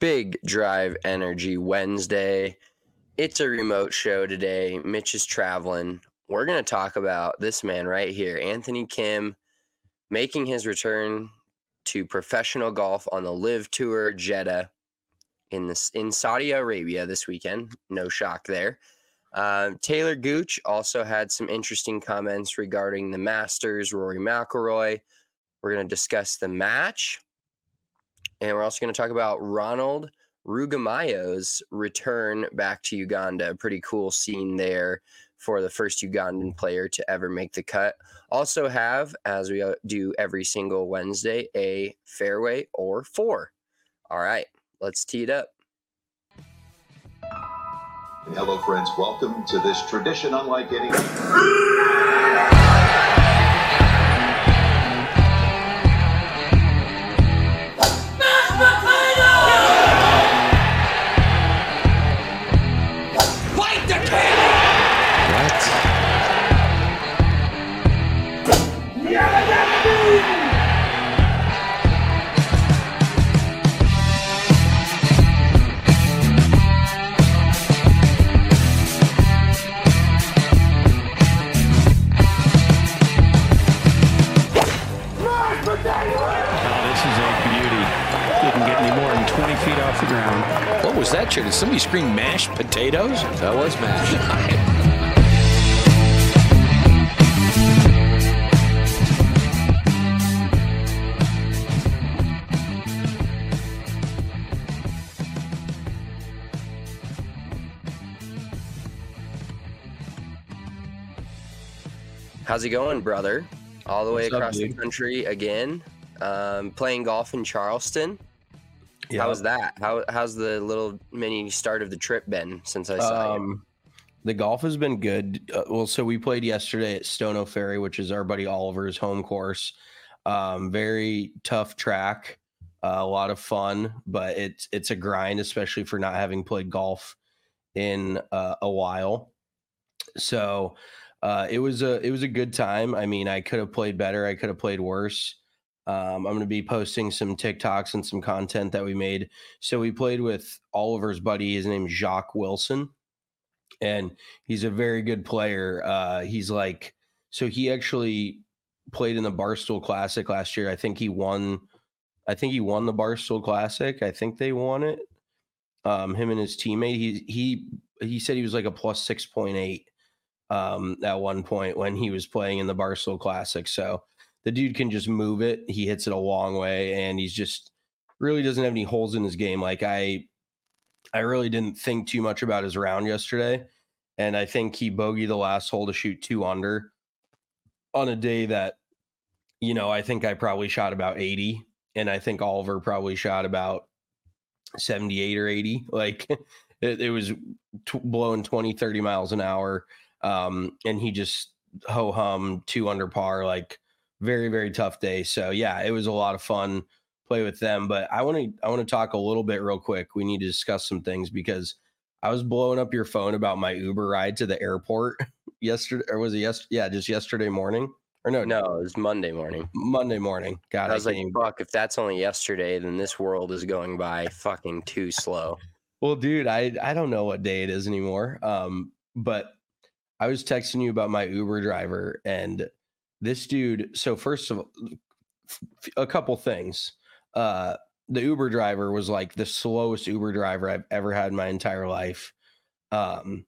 big Drive Energy Wednesday. It's a remote show today. Mitch is traveling. We're going to talk about this man right here, Anthony Kim, making his return to professional golf on the LIV Tour Jeddah in Saudi Arabia this weekend. No shock there. Taylor Gooch also had some interesting comments regarding the Masters, Rory McIlroy. We're going to discuss the match. And we're also going to talk about Ronald Rugumayo's return back to Uganda. Pretty cool scene there for the first Ugandan player to ever make the cut. Also have, as we do every single Wednesday, a Fairway or Fore. All right, let's tee it up. Hello, friends. Welcome to this tradition unlike any... That chair, did somebody scream mashed potatoes? That was mashed. How's it going, brother? All the way across the country again, playing golf in Charleston. Yep. How was that? How's the little mini start of the trip been since I saw you? The golf has been good. So we played yesterday at Stono Ferry, which is our buddy Oliver's home course. Very tough track, a lot of fun, but it's a grind, especially for not having played golf in a while. So it was a good time. I mean, I could have played better. I could have played worse. I'm going to be posting some TikToks and some content that we made. So we played with Oliver's buddy. His name is Jacques Wilson, and he's a very good player. He actually played in the Barstool Classic last year. I think he won the Barstool Classic. I think they won it. Him and his teammate. He said he was like a plus 6.8 at one point when he was playing in the Barstool Classic. So the dude can just move it. He hits it a long way, and he's just really doesn't have any holes in his game. Like I really didn't think too much about his round yesterday, and I think he bogeyed the last hole to shoot 2 under on a day that, you know, I think I probably shot about 80, and I think Oliver probably shot about 78 or 80. Like it was blowing 20, 30 miles an hour, and he just ho-hum 2 under par. Like, very, very tough day. So yeah, it was a lot of fun play with them, but I want to talk a little bit real quick. We need to discuss some things because I was blowing up your phone about my Uber ride to the airport yesterday, or was it yesterday? Yeah. Just yesterday morning or no, it was Monday morning, God, I was like, fuck, if that's only yesterday, then this world is going by fucking too slow. Well, dude, I don't know what day it is anymore. But I was texting you about my Uber driver and this dude. So first of all, a couple things. The Uber driver was like the slowest Uber driver I've ever had in my entire life. I've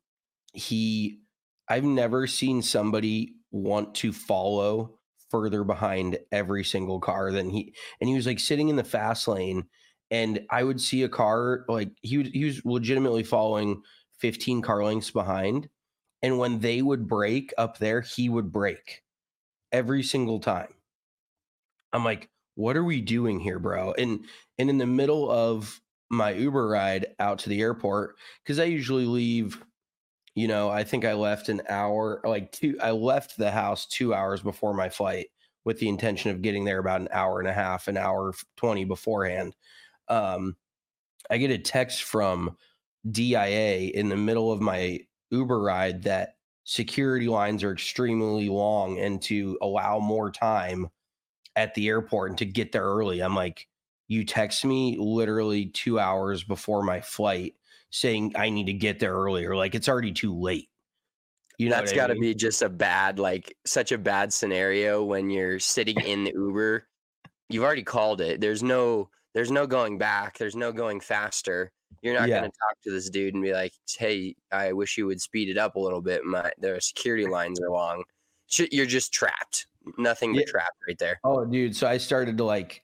never seen somebody want to follow further behind every single car than he. And he was like sitting in the fast lane, and I would see a car like he was legitimately following 15 car lengths behind, and when they would brake up there, he would brake. Every single time. I'm like, what are we doing here, bro? And in the middle of my Uber ride out to the airport, because I usually leave, you know, I think I left I left the house 2 hours before my flight with the intention of getting there about an hour 20 beforehand. I get a text from DIA in the middle of my Uber ride that security lines are extremely long, and to allow more time at the airport and to get there early. I'm like, you text me literally 2 hours before my flight saying I need to get there earlier. Like, it's already too late. You know, that's got to be just a bad, like, such a bad scenario when you're sitting in the Uber. You've already called it. There's no going back. There's no going faster. You're not going to talk to this dude and be like, hey, I wish you would speed it up a little bit. Their security lines are long. You're just trapped. Nothing but trapped right there. Oh, dude. So I started to, like,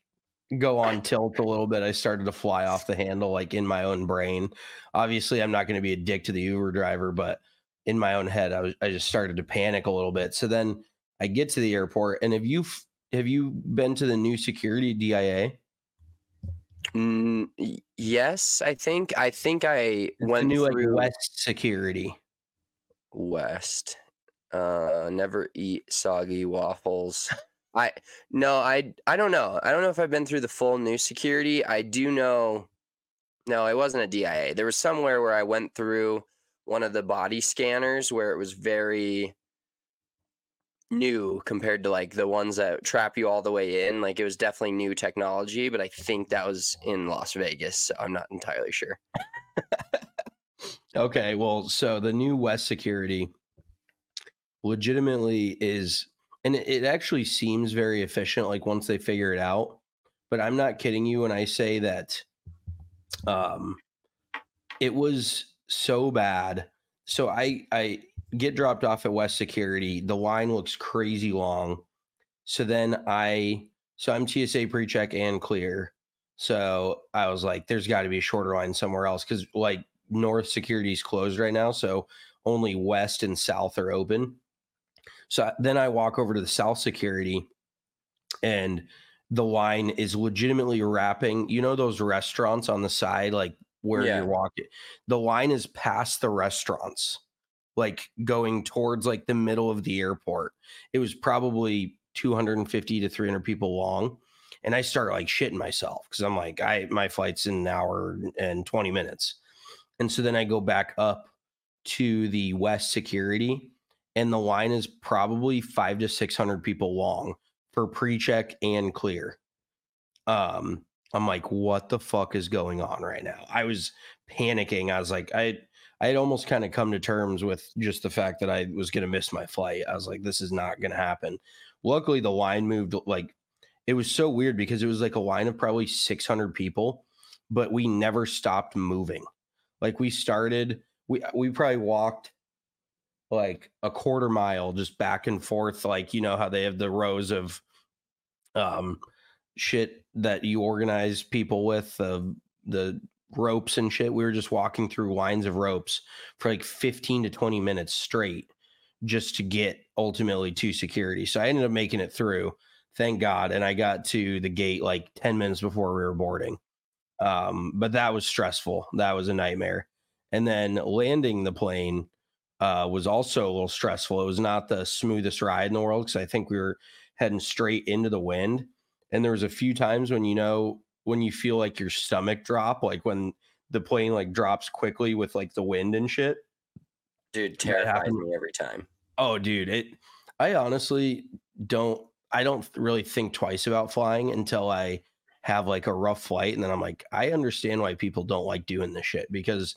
go on tilt a little bit. I started to fly off the handle, like, in my own brain. Obviously, I'm not going to be a dick to the Uber driver, but in my own head, I just started to panic a little bit. So then I get to the airport, and have you been to the new security DIA? Yes, I think I went new through, like, West security. West, never eat soggy waffles. I don't know. I don't know if I've been through the full new security. I do know. No, it wasn't a DIA. There was somewhere where I went through one of the body scanners where it was very new compared to, like, the ones that trap you all the way in. Like, it was definitely new technology, but I think that was in Las Vegas. So I'm not entirely sure. Okay. Well, so the new West security legitimately is, and it actually seems very efficient, like, once they figure it out, but I'm not kidding you when I say that it was so bad. So I get dropped off at West security. The line looks crazy long. So then I'm TSA pre-check and clear. So I was like, there's got to be a shorter line somewhere else, because, like, North security is closed right now. So only West and South are open. So then I walk over to the South security, and the line is legitimately wrapping, you know, those restaurants on the side, like, where you're walking, the line is past the restaurants, like, going towards, like, the middle of the airport. It was probably 250 to 300 people long. And I start, like, shitting myself, because I'm like, my flight's in an hour and 20 minutes. And so then I go back up to the West security, and the line is probably 500 to 600 people long for pre-check and clear. I'm like, what the fuck is going on right now? I was panicking. I was like, I had almost kind of come to terms with just the fact that I was going to miss my flight. I was like, this is not going to happen. Luckily, the line moved. Like, it was so weird, because it was like a line of probably 600 people, but we never stopped moving. Like, we started, we probably walked like a quarter mile just back and forth. Like, you know how they have the rows of shit that you organize people with, the ropes and shit. We were just walking through lines of ropes for like 15 to 20 minutes straight just to get ultimately to security. So I ended up making it through, thank God. And I got to the gate like 10 minutes before we were boarding. But that was stressful. That was a nightmare. And then landing the plane was also a little stressful. It was not the smoothest ride in the world, because I think we were heading straight into the wind. And there was a few times when, you know, when you feel like your stomach drop, like when the plane like drops quickly with like the wind and shit. Dude, terrifies me every time. Oh, dude, I honestly don't really think twice about flying until I have like a rough flight. And then I'm like, I understand why people don't like doing this shit, because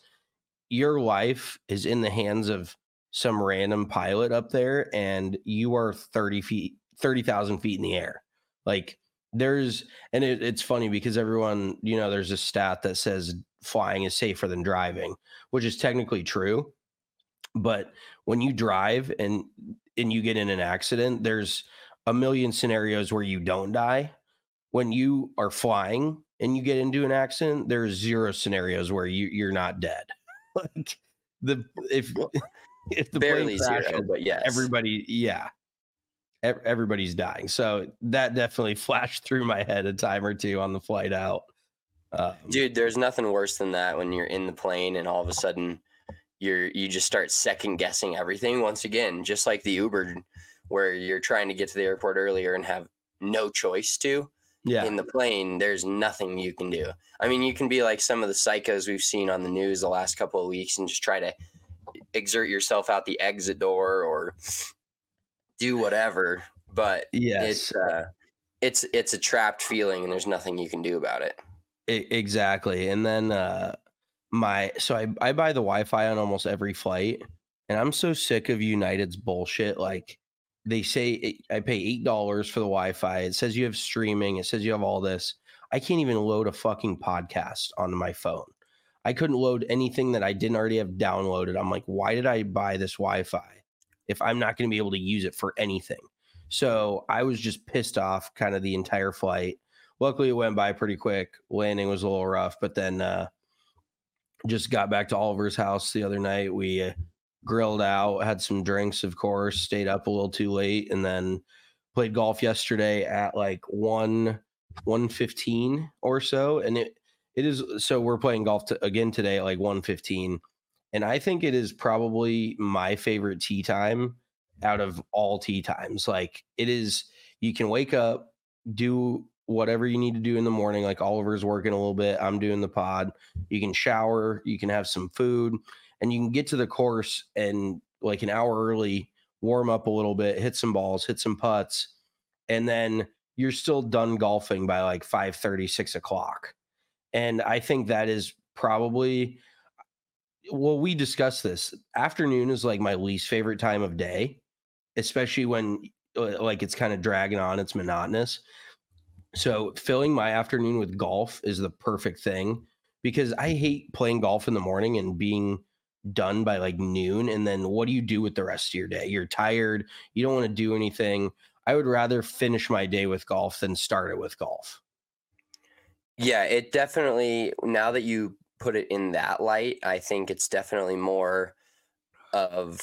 your life is in the hands of some random pilot up there, and you are 30,000 feet in the air. Like, it's funny because everyone, you know, there's a stat that says flying is safer than driving, which is technically true. But when you drive and you get in an accident, there's a million scenarios where you don't die. When you are flying and you get into an accident, there's zero scenarios where you're not dead. Like if the barely plane crashes, zero, but yes, everybody's dying. So that definitely flashed through my head a time or two on the flight out. Dude, there's nothing worse than that when you're in the plane and all of a sudden you just start second guessing everything. Once again, just like the Uber where you're trying to get to the airport earlier and have no choice to. Yeah. In the plane, there's nothing you can do. I mean, you can be like some of the psychos we've seen on the news the last couple of weeks and just try to exert yourself out the exit door or do whatever, but yes, it's it's a trapped feeling and there's nothing you can do about it. Exactly. And then I buy the Wi-Fi on almost every flight, and I'm so sick of United's bullshit. Like, they say I pay $8 for the Wi-Fi. It says you have streaming. It says you have all this. I can't even load a fucking podcast onto my phone. I couldn't load anything that I didn't already have downloaded. I'm like, why did I buy this Wi-Fi if I'm not going to be able to use it for anything? So I was just pissed off kind of the entire flight. Luckily, it went by pretty quick. Landing was a little rough, but then just got back to Oliver's house the other night. We grilled out, had some drinks, of course, stayed up a little too late, and then played golf yesterday at like 1:15 or so. And it is, so we're playing golf again today at like 1:15. And I think it is probably my favorite tee time out of all tee times. Like, it is, you can wake up, do whatever you need to do in the morning. Like, Oliver's working a little bit, I'm doing the pod. You can shower, you can have some food, and you can get to the course and like an hour early, warm up a little bit, hit some balls, hit some putts. And then you're still done golfing by like 5:30, 6 o'clock. And I think that is probably, well, we discussed this. Afternoon is like my least favorite time of day, especially when like it's kind of dragging on, it's monotonous. So filling my afternoon with golf is the perfect thing, because I hate playing golf in the morning and being done by like noon. And then what do you do with the rest of your day? You're tired. You don't want to do anything. I would rather finish my day with golf than start it with golf. Yeah, it definitely, now that you put it in that light, I think it's definitely more of,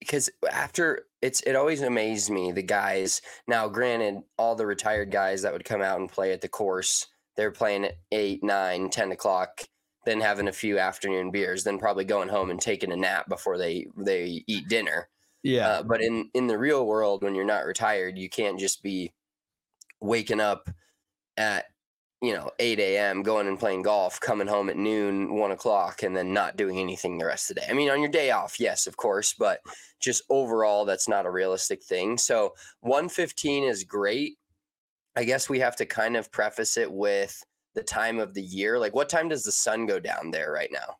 because after it always amazed me, the guys, now granted, all the retired guys that would come out and play at the course, they're playing at 8, 9, 10 o'clock, then having a few afternoon beers, then probably going home and taking a nap before they eat dinner. Yeah. But in the real world, when you're not retired, you can't just be waking up at, 8 a.m., going and playing golf, coming home at noon, 1 o'clock, and then not doing anything the rest of the day. I mean, on your day off, yes, of course, but just overall, that's not a realistic thing. So 1:15 is great. I guess we have to kind of preface it with the time of the year. Like, what time does the sun go down there right now?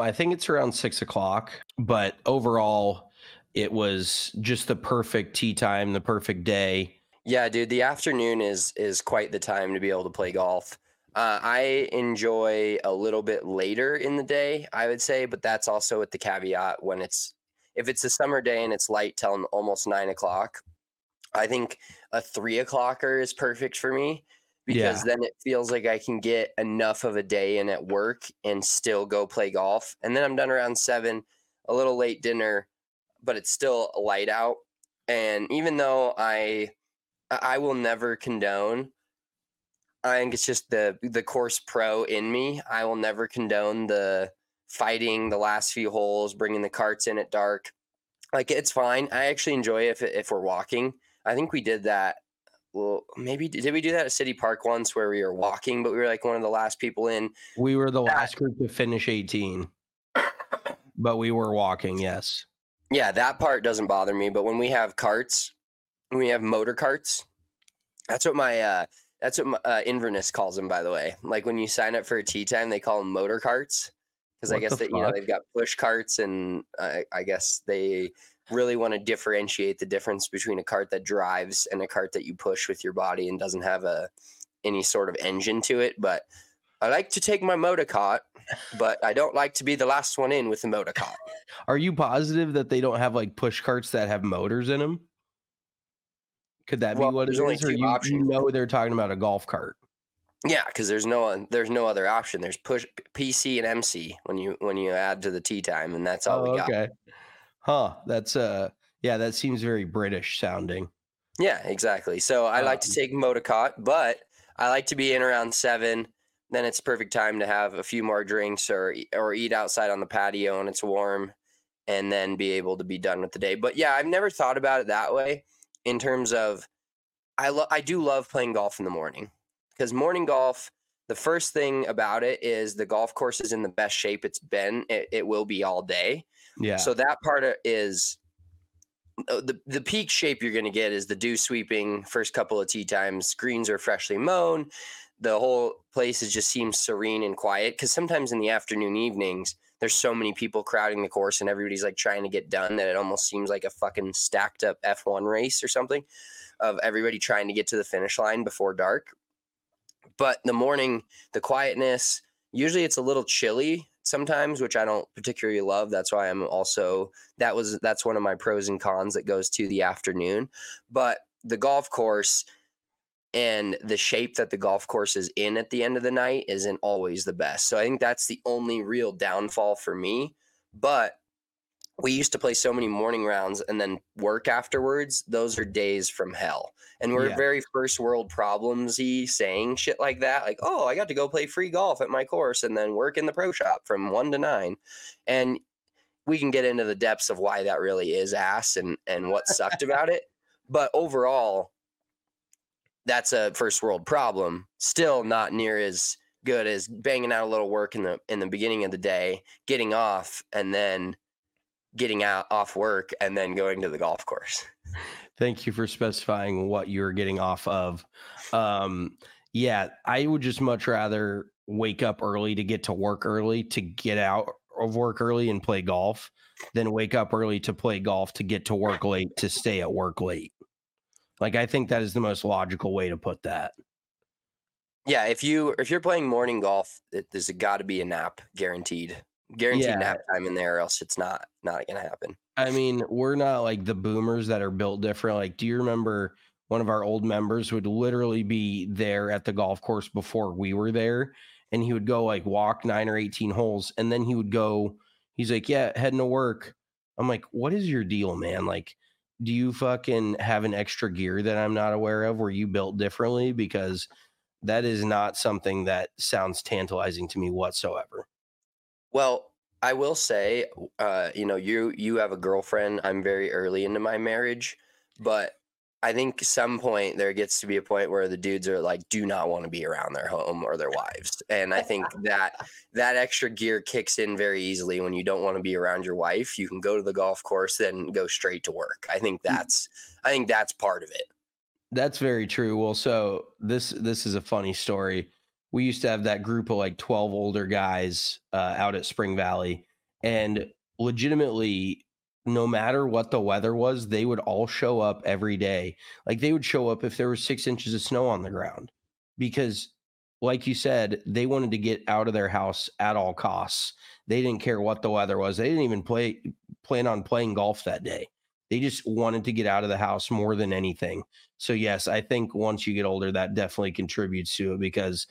I think it's around 6 o'clock, but overall, it was just the perfect tee time, the perfect day. Yeah, dude, the afternoon is quite the time to be able to play golf. I enjoy a little bit later in the day, I would say, but that's also with the caveat when if it's a summer day and it's light till almost 9 o'clock. I think a 3 o'clocker is perfect for me, because then it feels like I can get enough of a day in at work and still go play golf. And then I'm done around 7, a little late dinner, but it's still light out. And even though I will never condone, I think it's just the course pro in me. I will never condone the fighting the last few holes, bringing the carts in at dark. Like, it's fine. I actually enjoy it if we're walking. I think we did that. Well, maybe did we do that at City Park once where we were walking, but we were like one of the last people in? We were the last group to finish 18, but we were walking. Yes. Yeah. That part doesn't bother me. But when we have carts, we have motor carts. That's what my Inverness calls them, by the way. Like, when you sign up for a tee time, they call them motor carts, because I guess that, they've got push carts, and I guess they really want to differentiate the difference between a cart that drives and a cart that you push with your body and doesn't have any sort of engine to it. But I like to take my motor cart, but I don't like to be the last one in with the motor cart. Are you positive that they don't have like push carts that have motors in them? Could that be what it is? Only two options. They're talking about a golf cart. Yeah, because there's no other option. There's push PC and MC when you add to the tee time, and that's all we got. Okay. Huh. That's that seems very British sounding. Yeah, exactly. So I like to take motocot, but I like to be in around 7. Then it's perfect time to have a few more drinks or eat outside on the patio, and it's warm, and then be able to be done with the day. But yeah, I've never thought about it that way. In terms of, I do love playing golf in the morning, because morning golf, the first thing about it is the golf course is in the best shape it's been. It will be all day. Yeah. So that part is the peak shape you're going to get is the dew sweeping first couple of tee times. Greens are freshly mown. The whole place is just seems serene and quiet, because sometimes in the afternoon evenings, there's so many people crowding the course and everybody's like trying to get done that it almost seems like a fucking stacked up F1 race or something of everybody trying to get to the finish line before dark. But the morning, the quietness, usually it's a little chilly sometimes, which I don't particularly love. That's why I'm also, that's one of my pros and cons that goes to the afternoon. But the golf course and the shape that the golf course is in at the end of the night isn't always the best. So I think that's the only real downfall for me. But we used to play so many morning rounds and then work afterwards. Those are days from hell. And we're very first world problemsy saying shit like that. Like, oh, I got to go play free golf at my course and then work in the pro shop from 1 to 9. And we can get into the depths of why that really is ass and what sucked about it. But overall, that's a first world problem. Still not near as good as banging out a little work in the beginning of the day, getting off, and then getting out off work and then going to the golf course. Thank you for specifying what you're getting off of. Yeah, I would just much rather wake up early to get to work early, to get out of work early and play golf, than wake up early to play golf, to get to work late, to stay at work late. Like, I think that is the most logical way to put that. Yeah, if you're playing morning golf, there's got to be a nap guaranteed nap time in there, or else it's not going to happen. I mean, we're not like the boomers that are built different. Like, do you remember one of our old members would literally be there at the golf course before we were there, and he would go like walk 9 or 18 holes, and then he would go, he's like, yeah, heading to work. I'm like, what is your deal, man? Like, do you fucking have an extra gear that I'm not aware of? Were you built differently? Because that is not something that sounds tantalizing to me whatsoever. Well, I will say, you know, you have a girlfriend. I'm very early into my marriage, but I think some point there gets to be a point where the dudes are like, do not want to be around their home or their wives. And I think that extra gear kicks in very easily when you don't want to be around your wife. You can go to the golf course, then go straight to work. I think that's part of it. That's very true. Well, so this is a funny story. We used to have that group of like 12 older guys out at Spring Valley, and legitimately, no matter what the weather was, they would all show up every day. Like, they would show up if there was 6 inches of snow on the ground, because like you said, they wanted to get out of their house at all costs. They didn't care what the weather was. They didn't even plan on playing golf that day. They just wanted to get out of the house more than anything. So yes, I think once you get older, that definitely contributes to it, because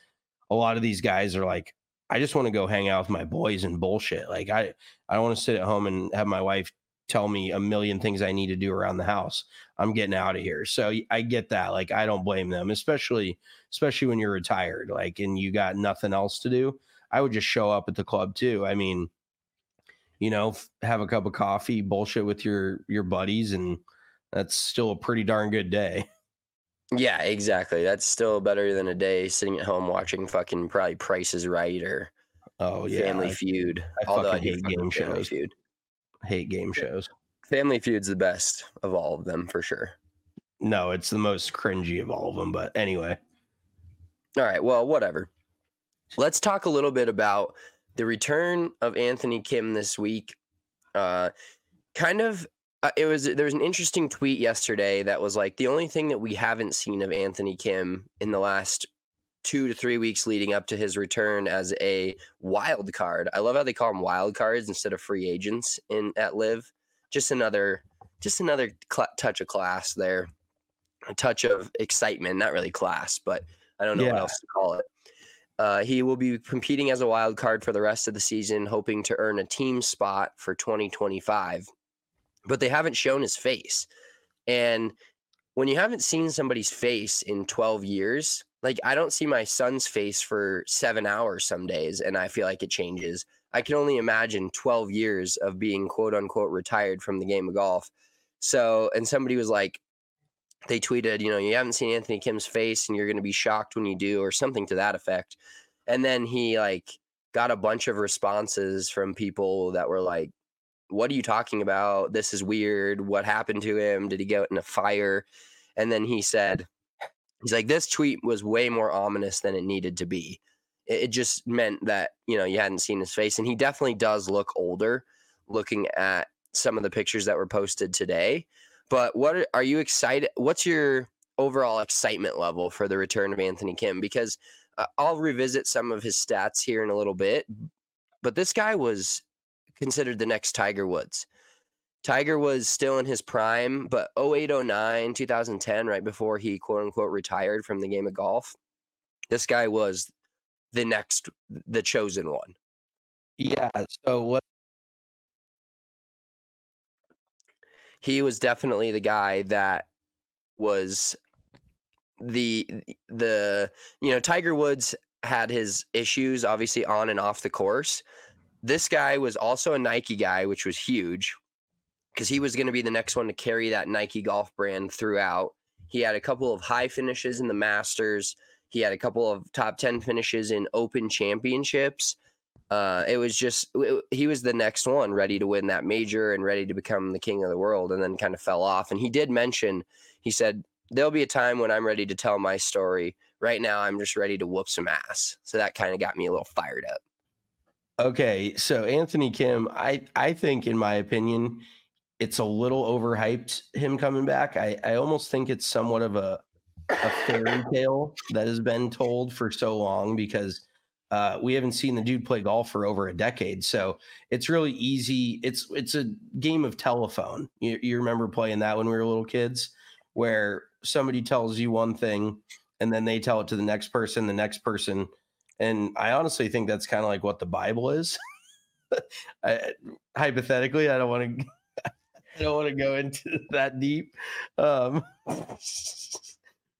a lot of these guys are like, I just want to go hang out with my boys and bullshit. Like, I don't want to sit at home and have my wife tell me a million things I need to do around the house. I'm getting out of here. So I get that. Like, I don't blame them, especially when you're retired, like, and you got nothing else to do. I would just show up at the club too. I mean, you know, have a cup of coffee, bullshit with your buddies, and that's still a pretty darn good day. Yeah, exactly. That's still better than a day sitting at home watching fucking probably Price is Right or Family Feud. Although I hate game shows. Hate game shows. Family Feud's the best of all of them for sure. No, it's the most cringy of all of them, but anyway. All right, well, whatever. Let's talk a little bit about the return of Anthony Kim this week. There was an interesting tweet yesterday that was like, the only thing that we haven't seen of Anthony Kim in the last 2 to 3 weeks leading up to his return as a wild card. I love how they call them wild cards instead of free agents at LIV. Just another touch of class there, a touch of excitement. Not really class, but I don't know what else to call it. He will be competing as a wild card for the rest of the season, hoping to earn a team spot for 2025. But they haven't shown his face, and when you haven't seen somebody's face in 12 years. Like, I don't see my son's face for 7 hours some days, and I feel like it changes. I can only imagine 12 years of being quote-unquote retired from the game of golf. So, and somebody was like, they tweeted, you know, you haven't seen Anthony Kim's face, and you're going to be shocked when you do, or something to that effect. And then he, like, got a bunch of responses from people that were like, what are you talking about? This is weird. What happened to him? Did he get in a fire? And then he said, he's like, this tweet was way more ominous than it needed to be. It just meant that, you know, you hadn't seen his face. And he definitely does look older looking at some of the pictures that were posted today. But what are you excited? What's your overall excitement level for the return of Anthony Kim? Because I'll revisit some of his stats here in a little bit. But this guy was considered the next Tiger Woods. Tiger was still in his prime, but 08, 09, 2010, right before he quote unquote retired from the game of golf, this guy was the next, the chosen one. Yeah. So what? He was definitely the guy that was the, you know, Tiger Woods had his issues obviously on and off the course. This guy was also a Nike guy, which was huge because he was going to be the next one to carry that Nike golf brand throughout. He had a couple of high finishes in the Masters. He had a couple of top 10 finishes in Open championships. It was just, he was the next one ready to win that major and ready to become the king of the world, and then kind of fell off. And he did mention, he said, there'll be a time when I'm ready to tell my story. Right now, I'm just ready to whoop some ass. So that kind of got me a little fired up. Okay. So Anthony Kim, I think, in my opinion, it's a little overhyped, him coming back. I almost think it's somewhat of a fairy tale that has been told for so long, because we haven't seen the dude play golf for over a decade. So it's really easy. It's a game of telephone. You remember playing that when we were little kids, where somebody tells you one thing and then they tell it to the next person. And I honestly think that's kind of like what the Bible is. Hypothetically, I don't want to go into that deep.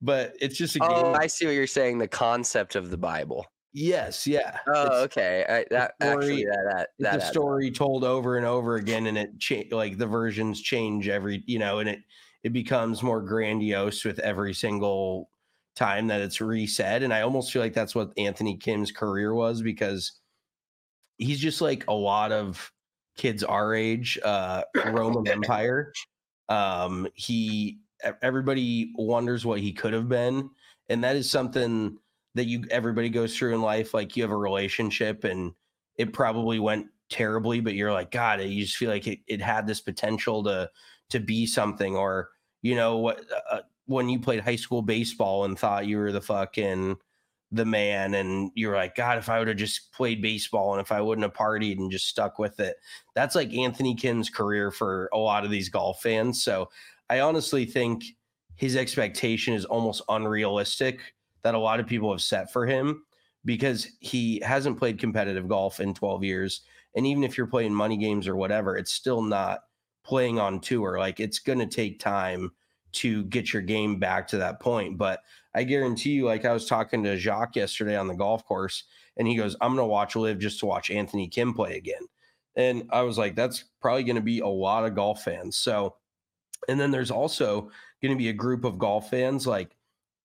But it's just a game. Oh, I see what you're saying. The concept of the Bible. Yes. Yeah. Oh, it's, okay. It's a story told over and over again, and it like the versions change every, you know, and it becomes more grandiose with every single time that it's reset. And I almost feel like that's what Anthony Kim's career was, because he's just like a lot of kids our age, Roman Empire. Everybody wonders what he could have been. And that is something that everybody goes through in life. Like, you have a relationship and it probably went terribly, but you're like, God, you just feel like it had this potential to be something. Or, you know, what, when you played high school baseball and thought you were the fucking the man, and you're like, God, if I would have just played baseball, and if I wouldn't have partied and just stuck with it. That's like Anthony Kim's career for a lot of these golf fans. So I honestly think his expectation is almost unrealistic that a lot of people have set for him, because he hasn't played competitive golf in 12 years. And even if you're playing money games or whatever, it's still not playing on tour. Like, it's going to take time to get your game back to that point. But I guarantee you, like, I was talking to Jacques yesterday on the golf course, and he goes, I'm going to watch LIV just to watch Anthony Kim play again. And I was like, that's probably going to be a lot of golf fans. So, and then there's also going to be a group of golf fans, like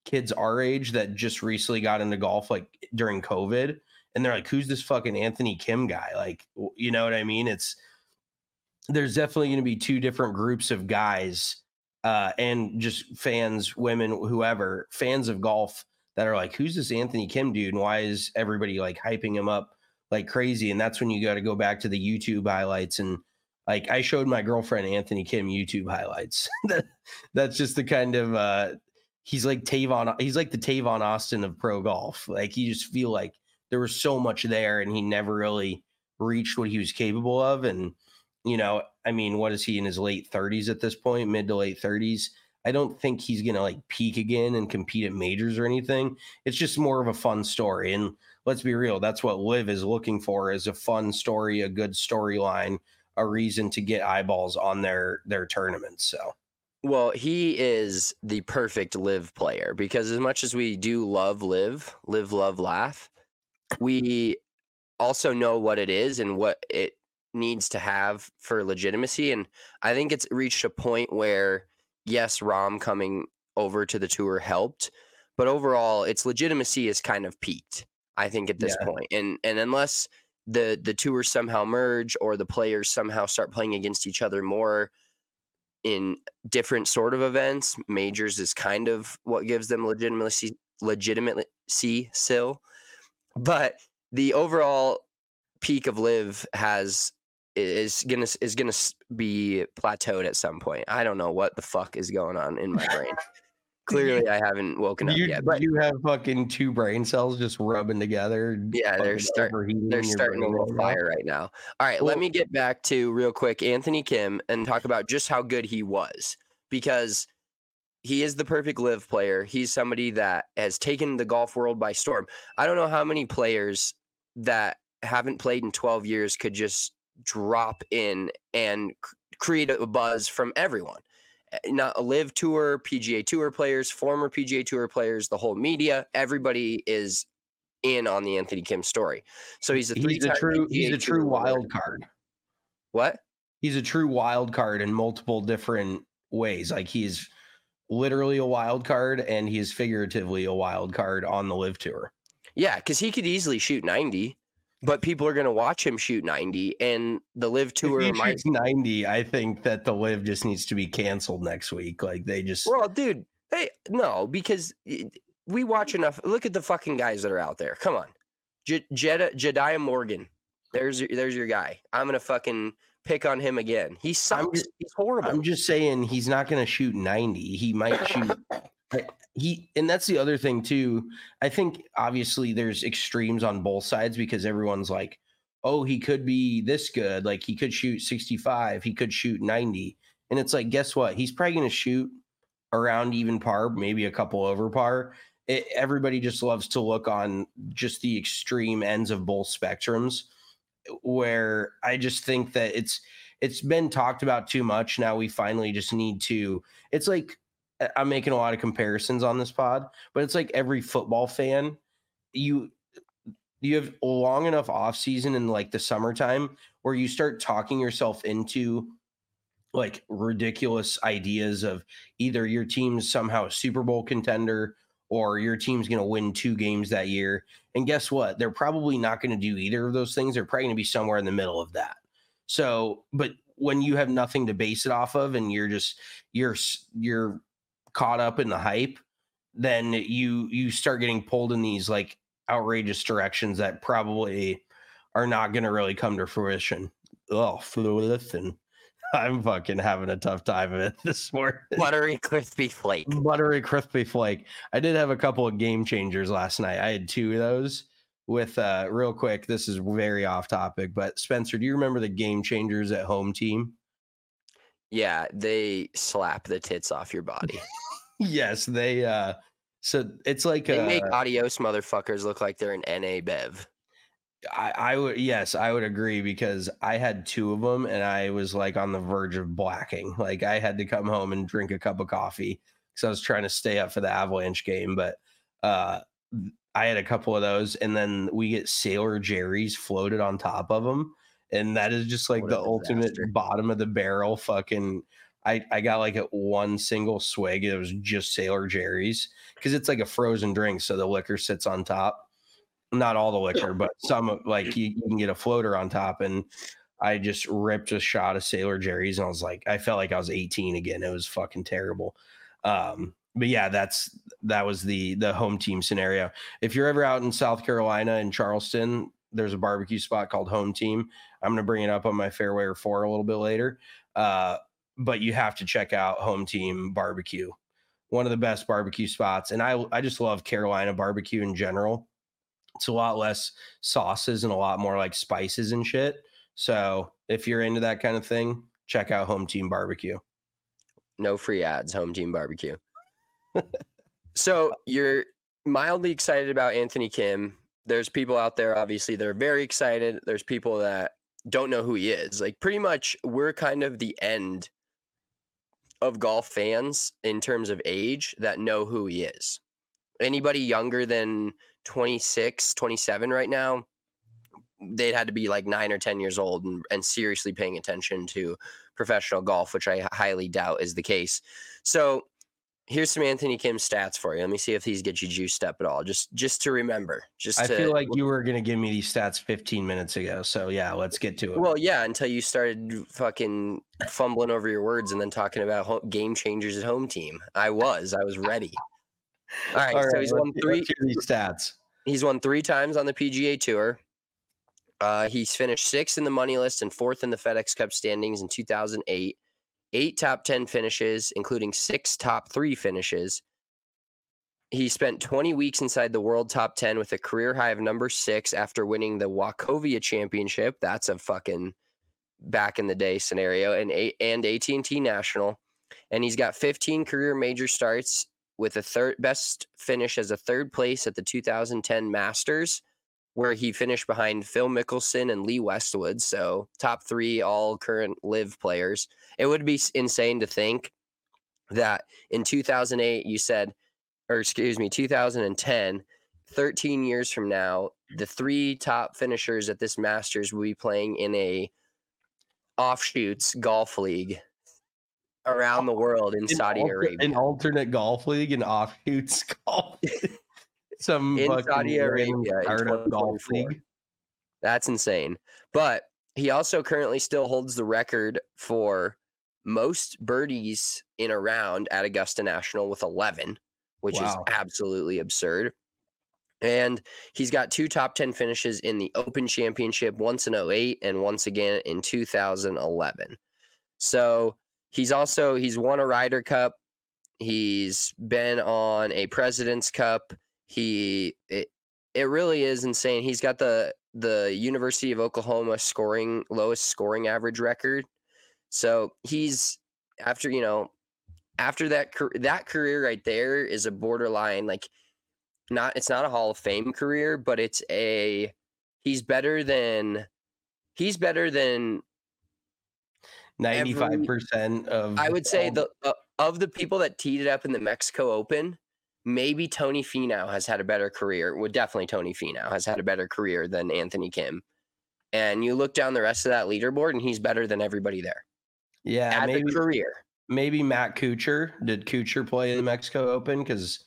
kids our age, that just recently got into golf, like during COVID. And they're like, who's this fucking Anthony Kim guy? Like, you know what I mean? There's definitely going to be two different groups of guys, and just fans, women, whoever, fans of golf, that are like, who's this Anthony Kim dude? And why is everybody like hyping him up like crazy? And that's when you got to go back to the YouTube highlights. And like, I showed my girlfriend Anthony Kim YouTube highlights. That's just the kind of he's like the Tavon Austin of pro golf. Like, you just feel like there was so much there, and he never really reached what he was capable of. And, you know, I mean, what is he in his late 30s at this point, mid to late 30s? I don't think he's going to like peak again and compete at majors or anything. It's just more of a fun story. And let's be real, that's what LIV is looking for, is a fun story, a good storyline, a reason to get eyeballs on their tournaments. So, well, he is the perfect LIV player, because as much as we do love LIV, live, love, laugh, we also know what it is and what it needs to have for legitimacy. And I think it's reached a point where, yes, Rom coming over to the tour helped, but overall its legitimacy is kind of peaked, I think, at this point. And unless the tours somehow merge, or the players somehow start playing against each other more in different sort of events. Majors is kind of what gives them legitimacy still. But the overall peak of LIV is gonna be plateaued at some point. I don't know what the fuck is going on in my brain. Clearly, I haven't woken up yet. But you have fucking two brain cells just rubbing together. Yeah, they're starting a little fire right now. All right, let me get back to real quick Anthony Kim and talk about just how good he was, because he is the perfect LIV player. He's somebody that has taken the golf world by storm. I don't know how many players that haven't played in 12 years could just drop in and create a buzz from everyone. Not a LIV Tour, PGA Tour players, former PGA Tour players, the whole media, everybody is in on the Anthony Kim story. So he's a true wild card. What? He's a true wild card in multiple different ways. Like, he's literally a wild card and he is figuratively a wild card on the LIV Tour. Yeah, because he could easily shoot 90. But people are going to watch him shoot 90, and the LIV Tour. If he shoots 90, I think that the LIV just needs to be canceled next week. Like, they just. Well, dude, hey, no, because we watch enough. Look at the fucking guys that are out there. Come on, Jediah Morgan. There's your guy. I'm gonna fucking pick on him again. He sucks. He's horrible. I'm just saying he's not going to shoot 90. He might shoot. And that's the other thing too. I think obviously there's extremes on both sides, because everyone's like, oh, he could be this good. Like, he could shoot 65, he could shoot 90. And it's like, guess what? He's probably going to shoot around even par, maybe a couple over par. Everybody just loves to look on just the extreme ends of both spectrums, where I just think that it's been talked about too much. Now we finally just need to, it's like, I'm making a lot of comparisons on this pod, but it's like every football fan, you have a long enough off season in like the summertime where you start talking yourself into like ridiculous ideas of either your team's somehow a Super Bowl contender or your team's going to win 2 games that year. And guess what? They're probably not going to do either of those things. They're probably going to be somewhere in the middle of that. So, but when you have nothing to base it off of and you're caught up in the hype, then you start getting pulled in these like outrageous directions that probably are not going to really come to fruition. Oh, listen, I'm fucking having a tough time of it this morning. Buttery crispy flake. I did have a couple of game changers last night. I had 2 of those with real quick. This is very off topic, but Spencer, do you remember the game changers at Home Team? Yeah, they slap the tits off your body. Yes, they so it's like they make adios motherfuckers look like they're an NA Bev. I would agree, because I had 2 of them and I was like on the verge of blacking. Like, I had to come home and drink a cup of coffee because I was trying to stay up for the Avalanche game. But I had a couple of those, and then we get Sailor Jerry's floated on top of them. And that is just like what the ultimate bottom of the barrel fucking. I got like one single swig. It was just Sailor Jerry's, because it's like a frozen drink, so the liquor sits on top. Not all the liquor, but some, like you can get a floater on top. And I just ripped a shot of Sailor Jerry's, and I was like, I felt like I was 18 again. It was fucking terrible. But yeah, that was the Home Team scenario. If you're ever out in South Carolina in Charleston, there's a barbecue spot called Home Team. I'm going to bring it up on my Fairway or Fore a little bit later. But you have to check out Home Team Barbecue. One of the best barbecue spots. And I just love Carolina barbecue in general. It's a lot less sauces and a lot more like spices and shit. So if you're into that kind of thing, check out Home Team Barbecue. No free ads, Home Team Barbecue. So you're mildly excited about Anthony Kim. There's people out there, obviously, they're very excited. There's people that don't know who he is. Like, pretty much we're kind of the end of golf fans in terms of age that know who he is. Anybody younger than 26, 27 right now, they'd had to be like 9 or 10 years old and seriously paying attention to professional golf, which I highly doubt is the case. So Here's some Anthony Kim stats for you. Let me see if these get you juiced up at all. Just to remember. I feel like you were going to give me these stats 15 minutes ago. So, yeah, let's get to it. Well, yeah, until you started fucking fumbling over your words and then talking about game changers at home team. I was ready. All right, so he's won these stats. He's won three times on the PGA Tour. He's finished sixth in the money list and fourth in the FedEx Cup standings in 2008. 8 top 10 finishes, including 6 top 3 finishes. He spent 20 weeks inside the world top 10 with a career high of number 6 after winning the Wachovia Championship. That's a fucking back in the day scenario, and AT&T National. And he's got 15 career major starts with a third best finish as a third place at the 2010 Masters, where he finished behind Phil Mickelson and Lee Westwood, so top 3 all current LIV players. It would be insane to think that in 2008, 2010, 13 years from now, the 3 top finishers at this Masters will be playing in a offshoots golf league around the world in Saudi Arabia. An alternate golf league, an offshoots golf league. Some in Saudi Arabia in golf league. That's insane. But he also currently still holds the record for most birdies in a round at Augusta National with 11, which is absolutely absurd. And he's got 2 top 10 finishes in the Open Championship, once in 2008 and once again in 2011. So he's won a Ryder Cup. He's been on a President's Cup. It really is insane. He's got the University of Oklahoma lowest scoring average record. So he's after that career right there is a borderline, like, it's not a Hall of Fame career, but it's a he's better than 95% of, I would say, of the people that teed it up in the Mexico Open. Maybe Tony Finau has had a better career. Well, definitely Tony Finau has had a better career than Anthony Kim. And you look down the rest of that leaderboard, and he's better than everybody there. Yeah, Maybe Matt Kuchar. Did Kuchar play in the Mexico Open? Because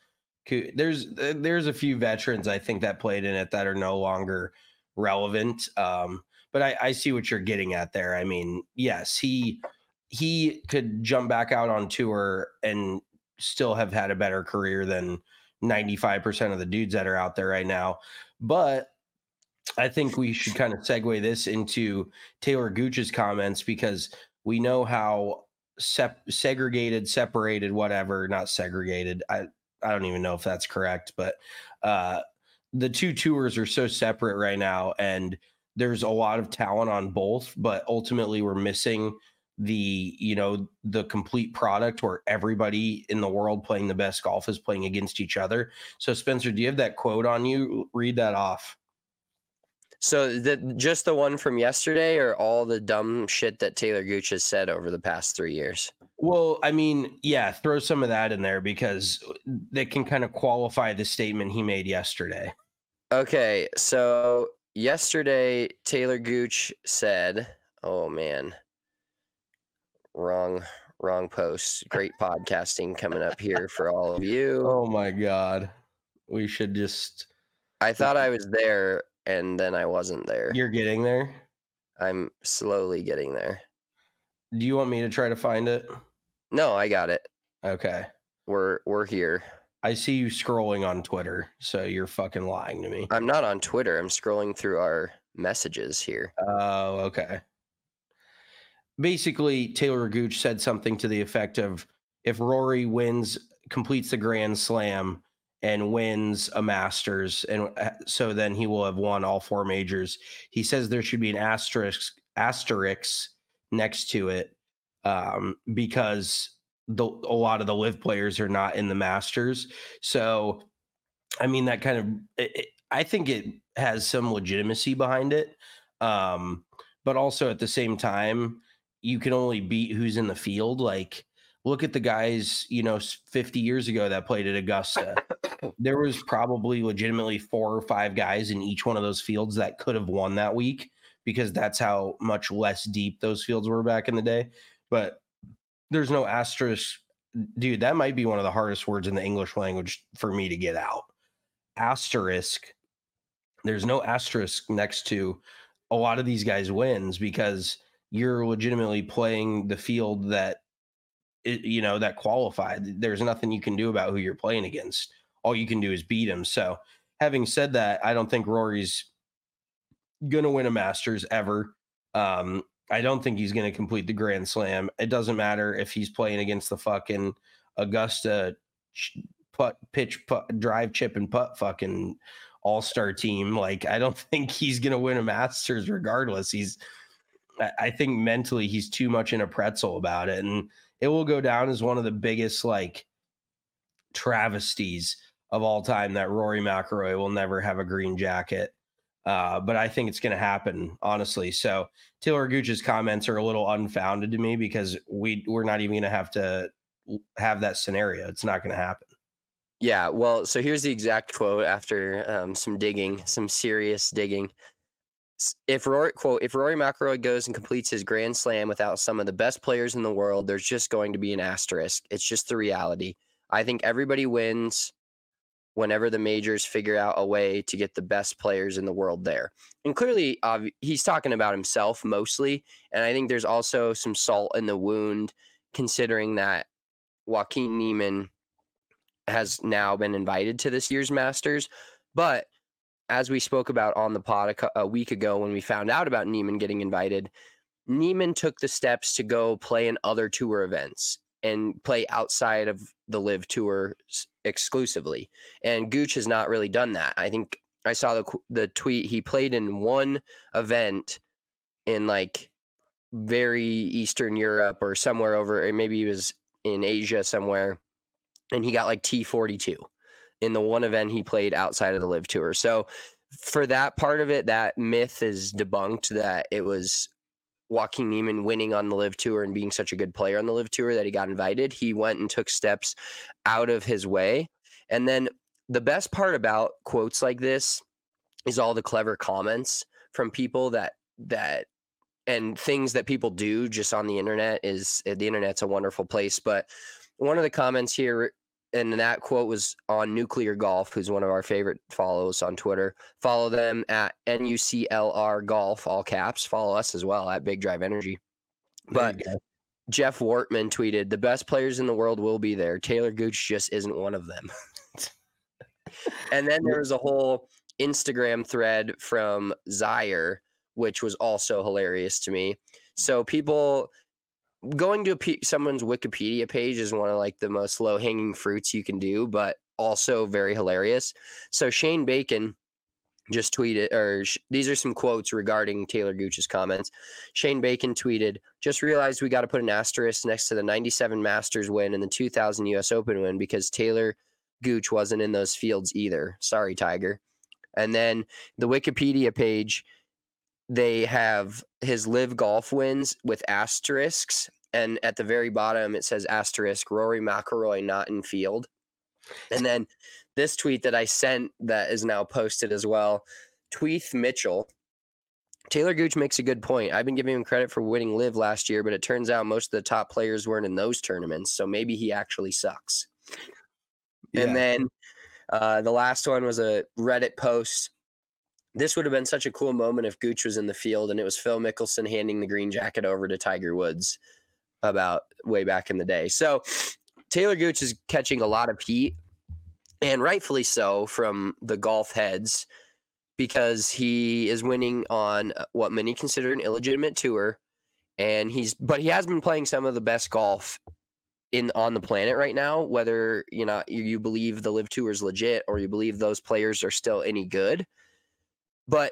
there's a few veterans I think that played in it that are no longer relevant. But I see what you're getting at there. I mean, yes, he could jump back out on tour and still have had a better career than 95% of the dudes that are out there right now. But I think we should kind of segue this into Taylor Gooch's comments, because we know how segregated, I don't even know if that's correct, but the two tours are so separate right now, and there's a lot of talent on both, but ultimately we're missing the complete product where everybody in the world playing the best golf is playing against each other. So Spencer, do you have that quote on you? Read that off. So just the one from yesterday, or all the dumb shit that Taylor Gooch has said over the past 3 years? Well, I mean, yeah, throw some of that in there, because they can kind of qualify the statement he made yesterday. Okay. So yesterday, Taylor Gooch said, oh man, wrong post. Great podcasting coming up here for all of you. Oh my God. We should just... I thought I was there, and then I wasn't there. You're getting there? I'm slowly getting there. Do you want me to try to find it? No, I got it. Okay. We're here. I see you scrolling on Twitter, so you're fucking lying to me. I'm not on Twitter. I'm scrolling through our messages here. Oh, okay. Basically, Taylor Gooch said something to the effect of, if Rory completes the Grand Slam and wins a Masters, and so then he will have won all 4 majors. He says there should be an asterisk next to it, because a lot of the LIV players are not in the Masters. So, I mean, that kind of, I think it has some legitimacy behind it. But also at the same time, you can only beat who's in the field. Like, look at the guys, 50 years ago that played at Augusta. There was probably legitimately 4 or 5 guys in each one of those fields that could have won that week, because that's how much less deep those fields were back in the day. But there's no asterisk dude, that might be one of the hardest words in the English language for me to get out. Asterisk. There's no asterisk next to a lot of these guys' wins because you're legitimately playing the field that, you know, that qualified. There's nothing you can do about who you're playing against. All you can do is beat him. So having said that, I don't think Rory's going to win a Masters ever. I don't think he's going to complete the Grand Slam. It doesn't matter if he's playing against the fucking Augusta putt, pitch, putt, drive, chip, and putt fucking all-star team. Like, I don't think he's going to win a Masters regardless. I think mentally he's too much in a pretzel about it. And it will go down as one of the biggest, like, travesties of all time that Rory McIlroy will never have a green jacket. But I think it's going to happen, honestly. So Taylor Gooch's comments are a little unfounded to me because we're not even going to have that scenario. It's not going to happen. Yeah, well, so here's the exact quote after some digging, some serious digging. If Rory McIlroy goes and completes his Grand Slam without some of the best players in the world, there's just going to be an asterisk. It's just the reality. I think everybody wins whenever the majors figure out a way to get the best players in the world there. And clearly, he's talking about himself mostly, and I think there's also some salt in the wound considering that Joaquin Niemann has now been invited to this year's Masters. But as we spoke about on the pod a week ago when we found out about Niemann getting invited, Niemann took the steps to go play in other tour events and play outside of the LIV Tour exclusively. And Gooch has not really done that. I think I saw the tweet. He played in one event in like very Eastern Europe or somewhere over, or maybe he was in Asia somewhere. And he got like T42 in the one event he played outside of the LIV Tour. So for that part of it, that myth is debunked that it was Joaquin Niemann winning on the LIV Tour and being such a good player on the LIV Tour that he got invited. He went and took steps out of his way. And then the best part about quotes like this is all the clever comments from people that and things that people do just on the internet. The internet's a wonderful place. But one of the comments here, and that quote was on Nuclear Golf, who's one of our favorite follows on Twitter. Follow them at NUCLR Golf, all caps. Follow us as well at Big Drive Energy. But Jeff Wortman tweeted, "The best players in the world will be there. Taylor Gooch just isn't one of them." And then there was a whole Instagram thread from Zaire, which was also hilarious to me. So people... going to someone's Wikipedia page is one of like the most low-hanging fruits you can do, but also very hilarious. So Shane Bacon just tweeted, these are some quotes regarding Taylor Gooch's comments. Shane Bacon tweeted, "Just realized we got to put an asterisk next to the 97 Masters win and the 2000 U.S. Open win because Taylor Gooch wasn't in those fields either. Sorry, Tiger." And then the Wikipedia page, they have his LIV Golf wins with asterisks, and at the very bottom it says asterisk Rory McIlroy not in field. And then this tweet that I sent that is now posted as well, Tweeth Mitchell, "Taylor Gooch makes a good point. I've been giving him credit for winning LIV last year, but it turns out most of the top players weren't in those tournaments, so maybe he actually sucks." Yeah. And then the last one was a Reddit post. "This would have been such a cool moment if Gooch was in the field, and it was Phil Mickelson handing the green jacket over to Tiger Woods about way back in the day." So Taylor Gooch is catching a lot of heat, and rightfully so, from the golf heads, because he is winning on what many consider an illegitimate tour, and but he has been playing some of the best golf on the planet right now. Whether you believe the LIV Tour is legit or you believe those players are still any good. But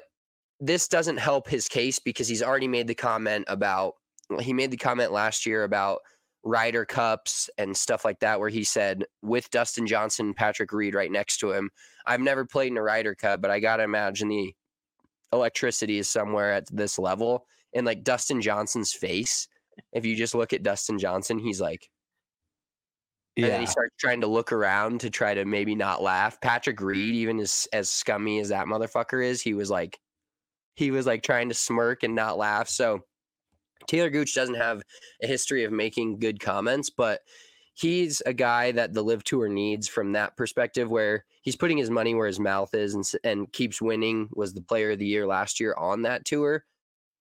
this doesn't help his case because he's already made the comment last year about Ryder Cups and stuff like that, where he said, with Dustin Johnson and Patrick Reed right next to him, "I've never played in a Ryder Cup, but I got to imagine the electricity is somewhere at this level." And like Dustin Johnson's face, if you just look at Dustin Johnson, he's like, yeah. And then he starts trying to look around to try to maybe not laugh. Patrick Reed, even as scummy as that motherfucker is, he was like trying to smirk and not laugh. So Taylor Gooch doesn't have a history of making good comments, but he's a guy that the LIV Tour needs from that perspective, where he's putting his money where his mouth is and keeps winning. Was the player of the year last year on that tour.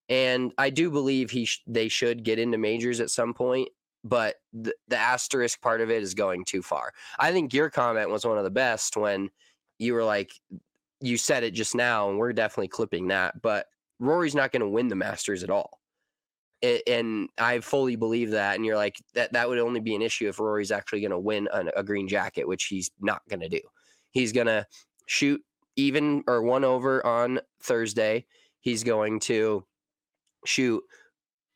And I do believe they should get into majors at some point, but the asterisk part of it is going too far. I think your comment was one of the best when you were like, you said it just now, and we're definitely clipping that, but Rory's not going to win the Masters at all. And I fully believe that. And you're like, that would only be an issue if Rory's actually going to win a green jacket, which he's not going to do. He's going to shoot even or one over on Thursday. He's going to shoot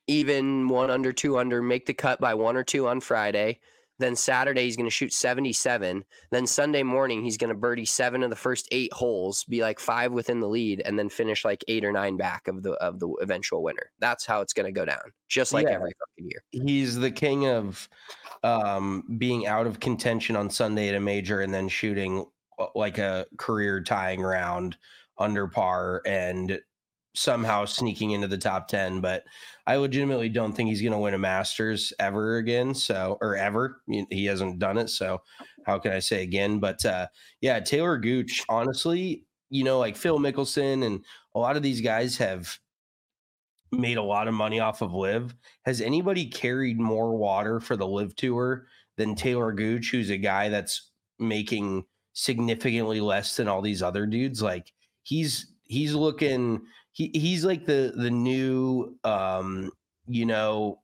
even one under, two under, make the cut by one or two on Friday. Then Saturday, he's going to shoot 77. Then Sunday morning, he's going to birdie 7 of the first 8 holes, be like 5 within the lead, and then finish like 8 or 9 back of the eventual winner. That's how it's going to go down, just like every fucking year. He's the king of being out of contention on Sunday at a major and then shooting like a career tying round under par and somehow sneaking into the top 10, but I legitimately don't think he's going to win a Masters ever again. So, or ever. He hasn't done it, so how can I say again? But yeah, Taylor Gooch, honestly, you know, like Phil Mickelson and a lot of these guys have made a lot of money off of LIV. Has anybody carried more water for the LIV Tour than Taylor Gooch, who's a guy that's making significantly less than all these other dudes? Like he's looking... He's like the new, you know,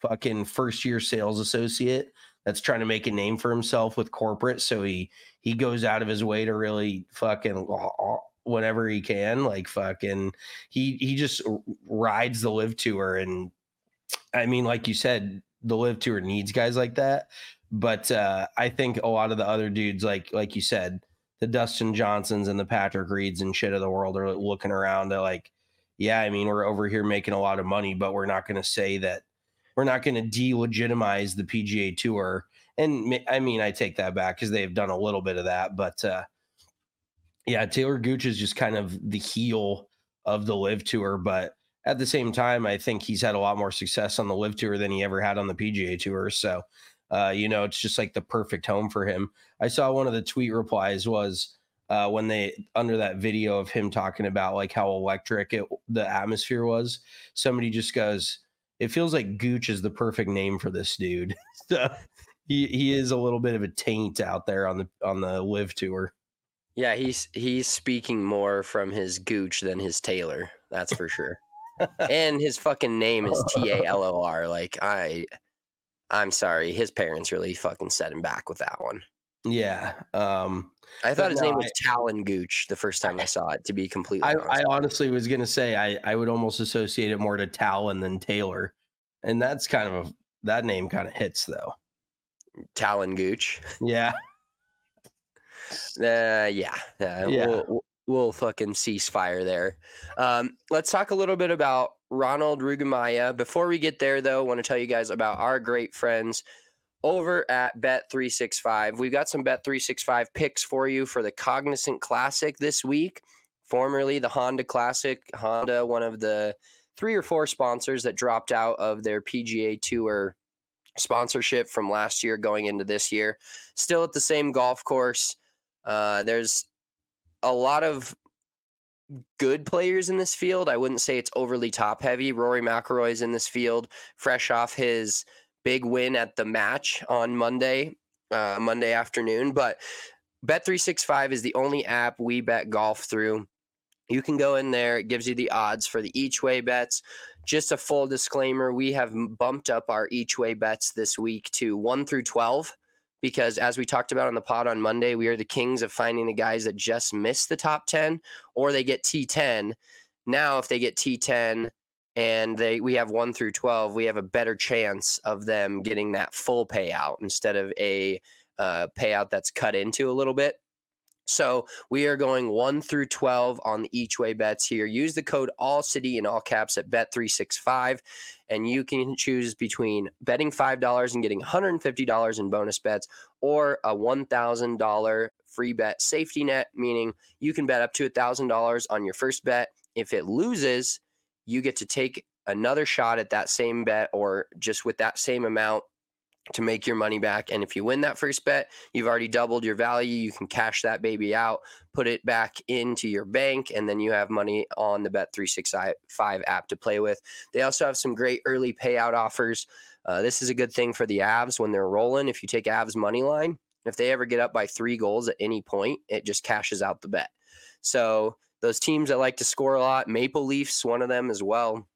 fucking first year sales associate that's trying to make a name for himself with corporate. So he goes out of his way to really fucking whatever he can, like fucking he just rides the LIV Tour. And I mean, like you said, the LIV Tour needs guys like that. But I think a lot of the other dudes, like you said, the Dustin Johnsons and the Patrick Reeds and shit of the world are looking around. They're like, yeah, I mean, we're over here making a lot of money, but we're not going to say that, we're not going to delegitimize the PGA Tour. And I mean, I take that back because they've done a little bit of that, but yeah, Taylor Gooch is just kind of the heel of the LIV Tour. But at the same time, I think he's had a lot more success on the LIV Tour than he ever had on the PGA Tour. So you know, it's just like the perfect home for him. I saw one of the tweet replies was when they, under that video of him talking about like how electric the atmosphere was, somebody just goes, it feels like Gooch is the perfect name for this dude. So he is a little bit of a taint out there on the LIV Tour. Yeah, he's speaking more from his Gooch than his Taylor, that's for sure. And his fucking name is Talor. Like I'm sorry, his parents really fucking set him back with that one. Yeah. I thought his name was Talon Gooch the first time I saw it, to be completely honest. I honestly was going to say I would almost associate it more to Talon than Taylor. And that's kind of that name kind of hits, though. Talon Gooch. Yeah. Yeah. We'll fucking ceasefire there. Let's talk a little bit about Ronald Rugumayo. Before we get there, though, I want to tell you guys about our great friends over at Bet365. We've got some Bet365 picks for you for the Cognizant Classic this week, formerly the Honda Classic. Honda, one of the 3 or 4 sponsors that dropped out of their PGA Tour sponsorship from last year going into this year. Still at the same golf course. There's a lot of good players in this field. I wouldn't say it's overly top heavy. Rory McIlroy is in this field, fresh off his big win at the match on Monday afternoon. But Bet365 is the only app we bet golf through. You can go in there. It gives you the odds for the each way bets. Just a full disclaimer, we have bumped up our each way bets this week to 1 through 12. Because as we talked about on the pod on Monday, we are the kings of finding the guys that just miss the top 10 or they get T10. Now, if they get T10 and we have 1 through 12, we have a better chance of them getting that full payout instead of a payout that's cut into a little bit. So we are going 1 through 12 on the each way bets here. Use the code ALLCITY in all caps at Bet365, and you can choose between betting $5 and getting $150 in bonus bets or a $1,000 free bet safety net, meaning you can bet up to $1,000 on your first bet. If it loses, you get to take another shot at that same bet or just with that same amount to make your money back. And if you win that first bet, you've already doubled your value. You can cash that baby out, put it back into your bank, and then you have money on the Bet365 app to play with. They also have some great early payout offers. This is a good thing for the Avs when they're rolling. If you take Avs money line, if they ever get up by 3 goals at any point, it just cashes out the bet. So those teams that like to score a lot, Maple Leafs, one of them as well,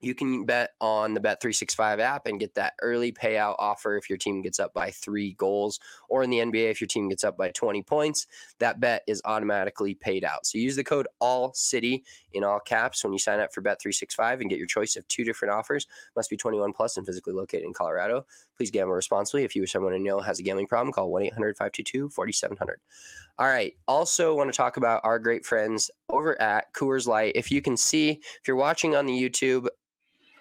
you can bet on the Bet365 app and get that early payout offer if your team gets up by 3 goals, or in the NBA, if your team gets up by 20 points, that bet is automatically paid out. So use the code ALLCITY in all caps when you sign up for Bet365 and get your choice of 2 different offers. Must be 21 plus and physically located in Colorado. Please gamble responsibly. If you or someone you know has a gambling problem, call 1-800-522-4700. All right. Also want to talk about our great friends over at Coors Light. If you can see, if you're watching on the YouTube,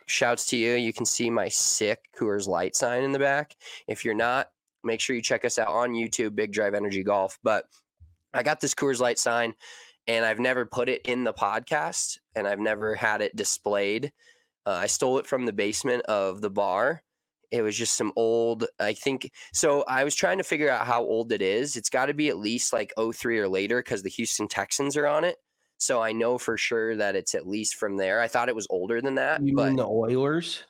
shouts to you. You can see my sick Coors Light sign in the back. If you're not, make sure you check us out on YouTube, Big Drive Energy Golf. But I got this Coors Light sign, and I've never put it in the podcast, and I've never had it displayed. I stole it from the basement of the bar. It was just some old, I think. So I was trying to figure out how old it is. It's got to be at least like 03 or later because the Houston Texans are on it. So I know for sure that it's at least from there. I thought it was older than that. You mean the Oilers?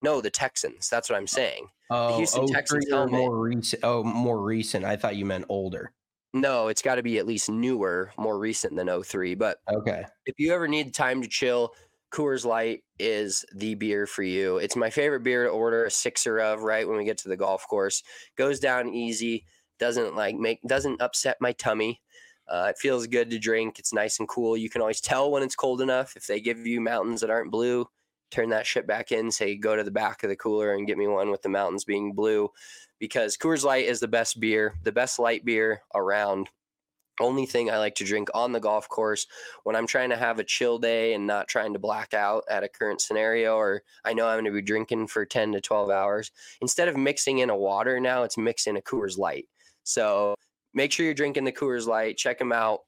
No, the Texans. That's what I'm saying. Oh, the Houston Texans helmet. More recent. I thought you meant older. No, it's got to be at least newer, more recent than 03. But okay, if you ever need time to chill, Coors Light is the beer for you. It's my favorite beer to order a 6er of right when we get to the golf course. Goes down easy. Doesn't upset my tummy. It feels good to drink. It's nice and cool. You can always tell when it's cold enough. If they give you mountains that aren't blue, turn that shit back in. Say, go to the back of the cooler and get me one with the mountains being blue, because Coors Light is the best beer, the best light beer around. Only thing I like to drink on the golf course when I'm trying to have a chill day and not trying to black out at a current scenario, or I know I'm going to be drinking for 10 to 12 hours. Instead of mixing in a water, now it's mixing a Coors Light. So make sure you're drinking the Coors Light. Check them out.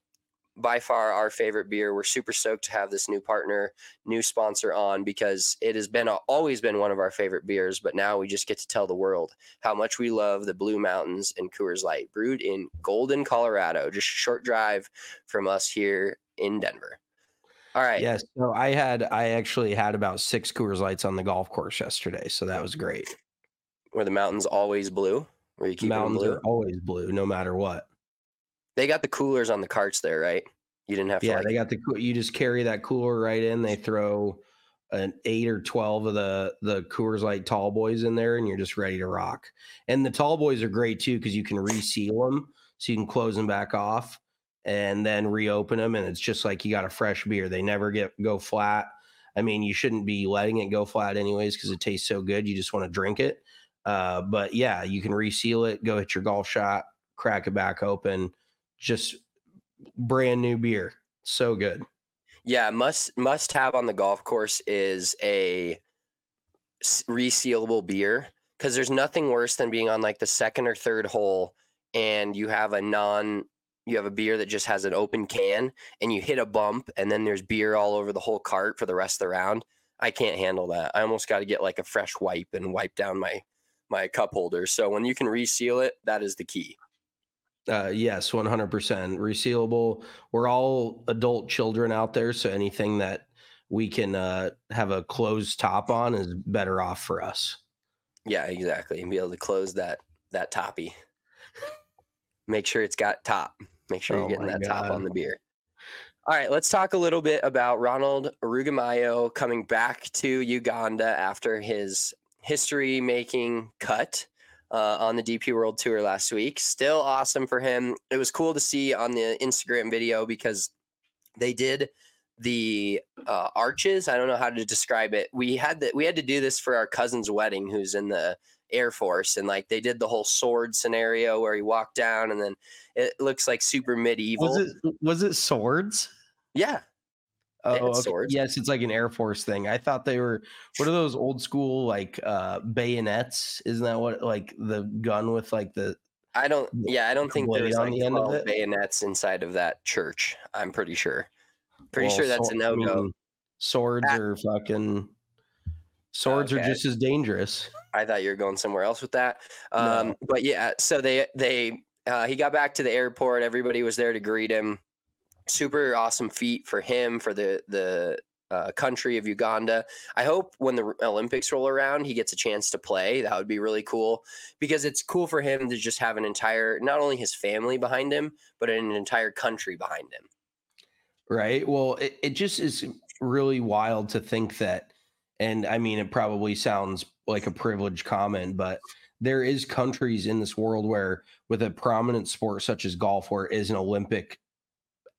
By far our favorite beer. We're super stoked to have this new partner, new sponsor on, because it has been always been one of our favorite beers, but now we just get to tell the world how much we love the Blue Mountains and Coors Light, brewed in Golden, Colorado, just a short drive from us here in Denver. All right. Yes. So I actually had about 6 Coors Lights on the golf course yesterday, so that was great. Were the mountains always blue? Mountains are always blue, no matter what. They got the coolers on the carts there, right? You didn't have to. Yeah, they got the cooler. You just carry that cooler right in. They throw an 8 or 12 of the Coors Light Tall Boys in there, and you're just ready to rock. And the Tall Boys are great too because you can reseal them, so you can close them back off and then reopen them, and it's just like you got a fresh beer. They never go flat. I mean, you shouldn't be letting it go flat anyways because it tastes so good. You just want to drink it. But yeah, you can reseal it, go hit your golf shot, crack it back open, just brand new beer. So good. Yeah. Must have on the golf course is a resealable beer. 'Cause there's nothing worse than being on like the 2nd or 3rd hole and you have a beer that just has an open can and you hit a bump and then there's beer all over the whole cart for the rest of the round. I can't handle that. I almost got to get like a fresh wipe and wipe down my cup holder. So when you can reseal it, that is the key. Yes, 100%. Resealable. We're all adult children out there, so anything that we can have a closed top on is better off for us. Yeah, exactly. And be able to close that toppy. Make sure it's got top. Make sure you're getting that top on the beer. All right, let's talk a little bit about Ronald Rugumayo coming back to Uganda after his history-making cut on the DP World Tour last week. Still awesome for him. It was cool to see on the Instagram video because they did the arches. I don't know how to describe it. We had to do this for our cousin's wedding, who's in the Air Force, and like they did the whole sword scenario where he walked down, and then it looks like super medieval. Was it swords? Yeah. Oh, okay. Yes, it's like an Air Force thing. I thought they were, what are those old school like bayonets? Isn't that what, like the gun with like the? I don't think there was like 12 bayonets inside of that church. I'm pretty sure. Pretty sure that's a no-go. Swords are fucking Swords are just as dangerous. I thought you were going somewhere else with that. No. But yeah, so he got back to the airport. Everybody was there to greet him. Super awesome feat for him, for the country of Uganda. I hope when the Olympics roll around, he gets a chance to play. That would be really cool, because it's cool for him to just have an entire, not only his family behind him, but an entire country behind him. Right. Well, it just is really wild to think that. And I mean, it probably sounds like a privileged comment, but there is countries in this world where with a prominent sport such as golf, where it is an Olympic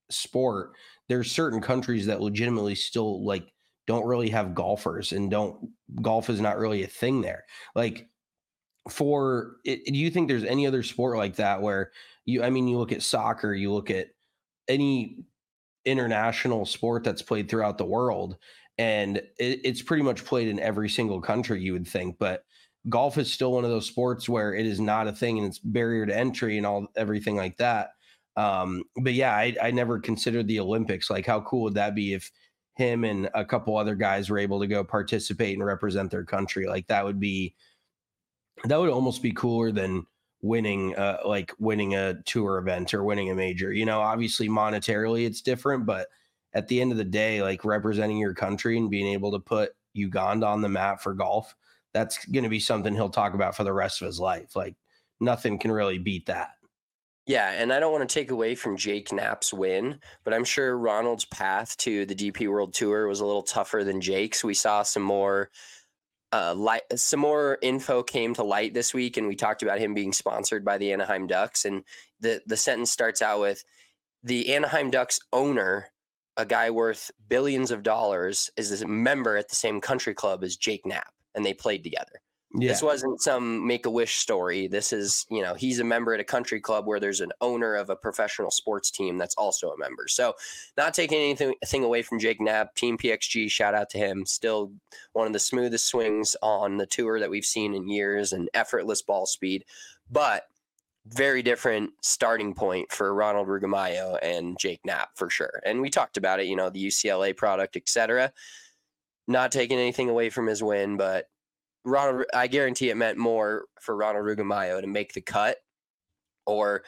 sport, there's certain countries that legitimately still like don't really have golfers and golf is not really a thing there. Like for it, do you think there's any other sport like that where you look at soccer, you look at any international sport that's played throughout the world, and it's pretty much played in every single country you would think, but golf is still one of those sports where it is not a thing and it's barrier to entry and everything like that. But yeah, I never considered the Olympics. Like how cool would that be if him and a couple other guys were able to go participate and represent their country? Like that would almost be cooler than winning a tour event or winning a major, obviously monetarily it's different, but at the end of the day, like representing your country and being able to put Uganda on the map for golf, that's going to be something he'll talk about for the rest of his life. Like nothing can really beat that. Yeah, and I don't want to take away from Jake Knapp's win, but I'm sure Ronald's path to the DP World Tour was a little tougher than Jake's. We saw some more info came to light this week, and we talked about him being sponsored by the Anaheim Ducks. And the sentence starts out with, the Anaheim Ducks owner, a guy worth billions of dollars, is a member at the same country club as Jake Knapp, and they played together. Yeah. This wasn't some make-a-wish story. This is, he's a member at a country club where there's an owner of a professional sports team that's also a member. So not taking anything away from Jake Knapp, Team PXG, shout out to him. Still one of the smoothest swings on the tour that we've seen in years and effortless ball speed, but very different starting point for Ronald Rugumayo and Jake Knapp for sure. And we talked about it, the UCLA product, etc. Not taking anything away from his win, but Ronald, I guarantee it meant more for Ronald Rugumayo to make the cut, or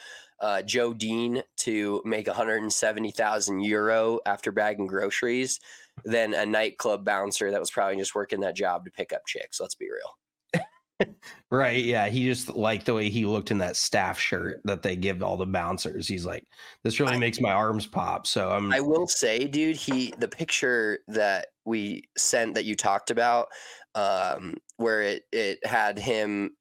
Joe Dean to make 170,000 euro after bagging groceries, than a nightclub bouncer that was probably just working that job to pick up chicks. Let's be real. Right. Yeah. He just liked the way he looked in that staff shirt that they give all the bouncers. He's like, this really makes my arms pop. So I will say, dude, the picture that we sent that you talked about, where it had him,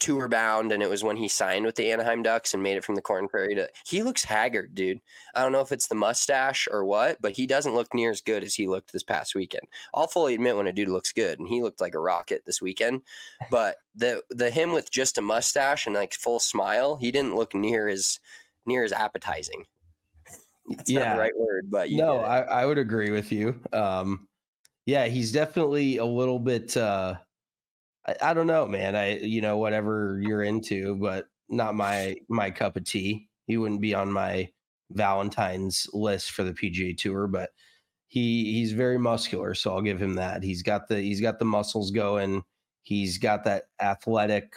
tour bound, and it was when he signed with the Anaheim Ducks and made it from the Corn Ferry he looks haggard, dude. I don't know if it's the mustache or what, but he doesn't look near as good as he looked this past weekend. I'll fully admit when a dude looks good, and he looked like a rocket this weekend, but the him with just a mustache and like full smile, he didn't look near as appetizing. That's not the right word, but I would agree with you. Yeah, he's definitely a little bit, I don't know, man. Whatever you're into, but not my cup of tea. He wouldn't be on my Valentine's list for the PGA Tour, but he's very muscular, so I'll give him that. He's got the muscles going. He's got that athletic,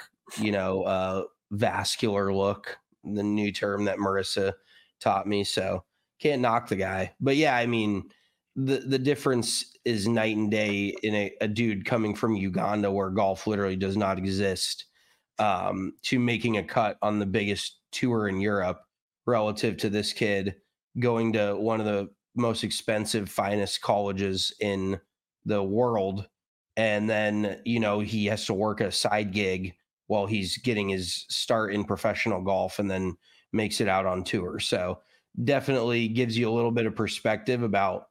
vascular look, the new term that Marissa taught me. So can't knock the guy, but yeah, I mean, the difference is night and day in a dude coming from Uganda, where golf literally does not exist, to making a cut on the biggest tour in Europe, relative to this kid going to one of the most expensive, finest colleges in the world. And then, he has to work a side gig while he's getting his start in professional golf, and then makes it out on tour. So definitely gives you a little bit of perspective about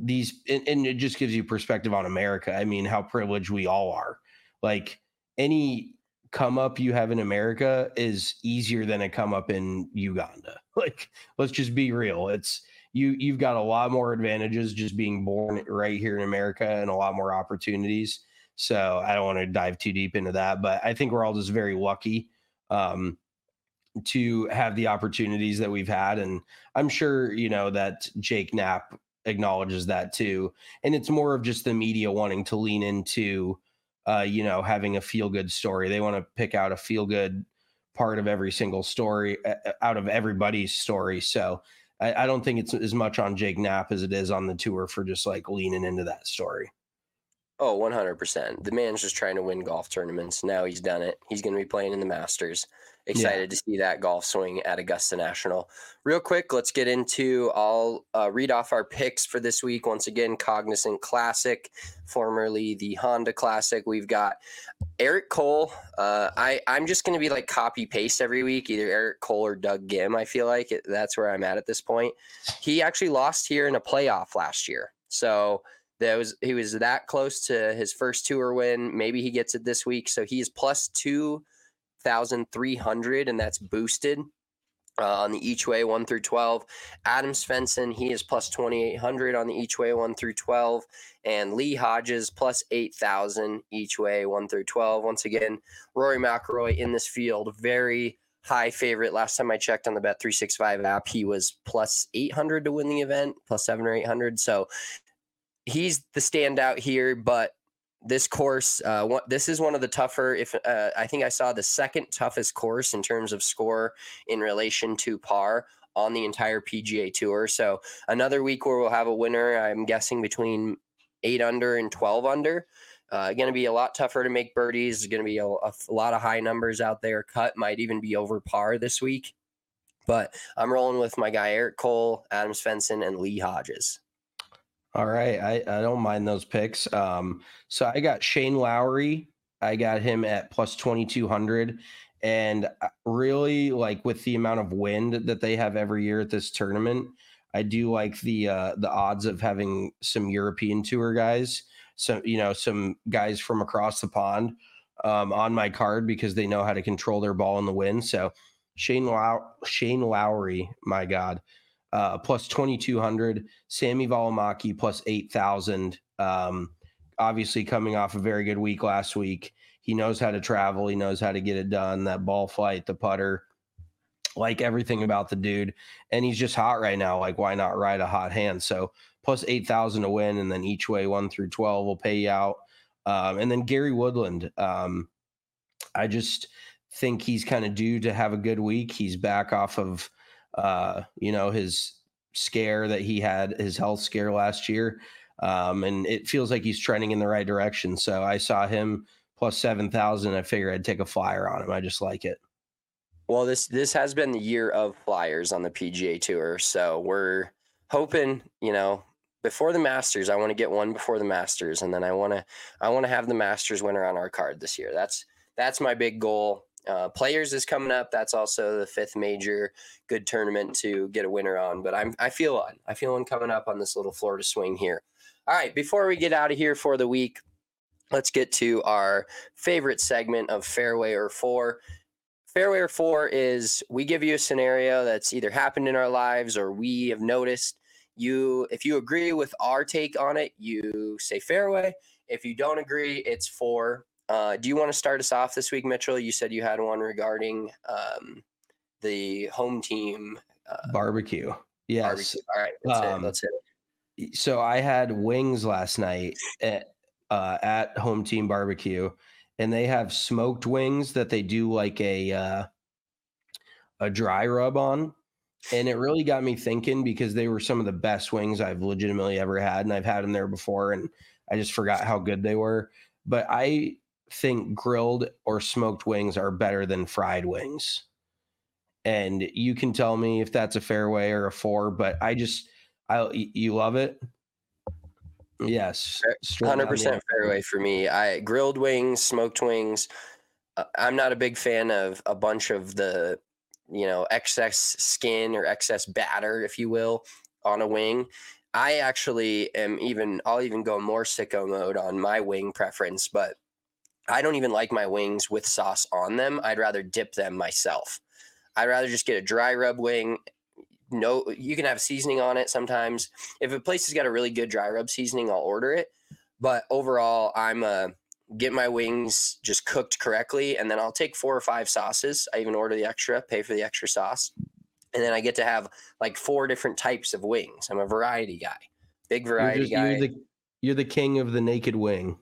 these, and it just gives you perspective on America. I mean, how privileged we all are. Like any come up you have in America is easier than a come up in Uganda. Like, let's just be real. It's you've got a lot more advantages just being born right here in America, and a lot more opportunities. So I don't want to dive too deep into that, but I think we're all just very lucky to have the opportunities that we've had. And I'm sure, that Jake Knapp acknowledges that too. And it's more of just the media wanting to lean into, you know, having a feel good story. They want to pick out a feel good part of every single story out of everybody's story. So I don't think it's as much on Jake Knapp as it is on the tour for just like leaning into that story. Oh, 100%. The man's just trying to win golf tournaments. Now he's done it. He's going to be playing in the Masters. Excited to see that golf swing at Augusta National. Real quick, let's get into, I'll read off our picks for this week. Once again, Cognizant Classic, formerly the Honda Classic. We've got Eric Cole. I'm just going to be like copy paste every week, either Eric Cole or Doug Gim. I feel like that's where I'm at this point. He actually lost here in a playoff last year. So he was that close to his first tour win. Maybe he gets it this week. So he's plus 2,300, and that's boosted on the each way 1 through 12. Adam Svensson, he is plus 2,800 on the each way 1 through 12. And Lee Hodges, plus 8,000 each way 1 through 12. Once again, Rory McIlroy in this field, very high favorite. Last time I checked on the Bet365 app, he was plus 800 to win the event, plus 700 or 800. So he's the standout here, but this course, this is one of the tougher, I think I saw the second toughest course in terms of score in relation to par on the entire PGA Tour. So another week where we'll have a winner, I'm guessing between 8 under and 12 under. Going to be a lot tougher to make birdies. Going to be a lot of high numbers out there. Cut might even be over par this week. But I'm rolling with my guy Eric Cole, Adam Svensson, and Lee Hodges. All right. I don't mind those picks. So I got Shane Lowry. I got him at plus 2,200. And really, like, with the amount of wind that they have every year at this tournament, I do like the odds of having some European tour guys. So, you know, some guys from across the pond on my card because they know how to control their ball in the wind. So Shane Lowry, my God. Plus 2,200, Sammy Valimaki plus 8,000. Obviously coming off a very good week last week. He knows how to travel. He knows how to get it done. That ball flight, the putter, like everything about the dude. And he's just hot right now. Like, why not ride a hot hand? So plus 8,000 to win. And then each way 1 through 12 will pay you out. And then Gary Woodland. I just think he's kind of due to have a good week. He's back off of, you know, his scare that he had, his health scare last year. And it feels like he's trending in the right direction. So I saw him plus 7,000. I figured I'd take a flyer on him. I just like it. Well, this has been the year of flyers on the PGA Tour. So we're hoping, you know, before the Masters, I want to get one before the Masters. And then I want to have the Masters winner on our card this year. That's my big goal. Players is coming up. That's also the 5th major good tournament to get a winner on. But I feel one coming up on this little Florida swing here. All right, before we get out of here for the week, let's get to our favorite segment of Fairway or Fore. Fairway or Fore is we give you a scenario that's either happened in our lives or we have noticed. If you agree with our take on it, you say fairway. If you don't agree, it's fore. Do you want to start us off this week, Mitchell? You said you had one regarding the home team barbecue. Yes. Barbecue. All right. Let's hit it. So I had wings last night at Home Team Barbecue, and they have smoked wings that they do like a dry rub on. And it really got me thinking because they were some of the best wings I've legitimately ever had. And I've had them there before, and I just forgot how good they were. But I think grilled or smoked wings are better than fried wings. And you can tell me if that's a fairway or a fore, but you love it. Yes. 100% fairway for me. I grilled wings, smoked wings. I'm not a big fan of a bunch of the, you know, excess skin or excess batter, if you will, on a wing. I actually I'll even go more sicko mode on my wing preference, but I don't even like my wings with sauce on them. I'd rather dip them myself. I'd rather just get a dry rub wing. No, you can have seasoning on it sometimes. If a place has got a really good dry rub seasoning, I'll order it. But overall, I'm get my wings just cooked correctly, and then I'll take 4 or 5 sauces. I even order the extra, pay for the extra sauce. And then I get to have like 4 different types of wings. I'm a variety guy. Big variety guy. You're the king of the naked wing.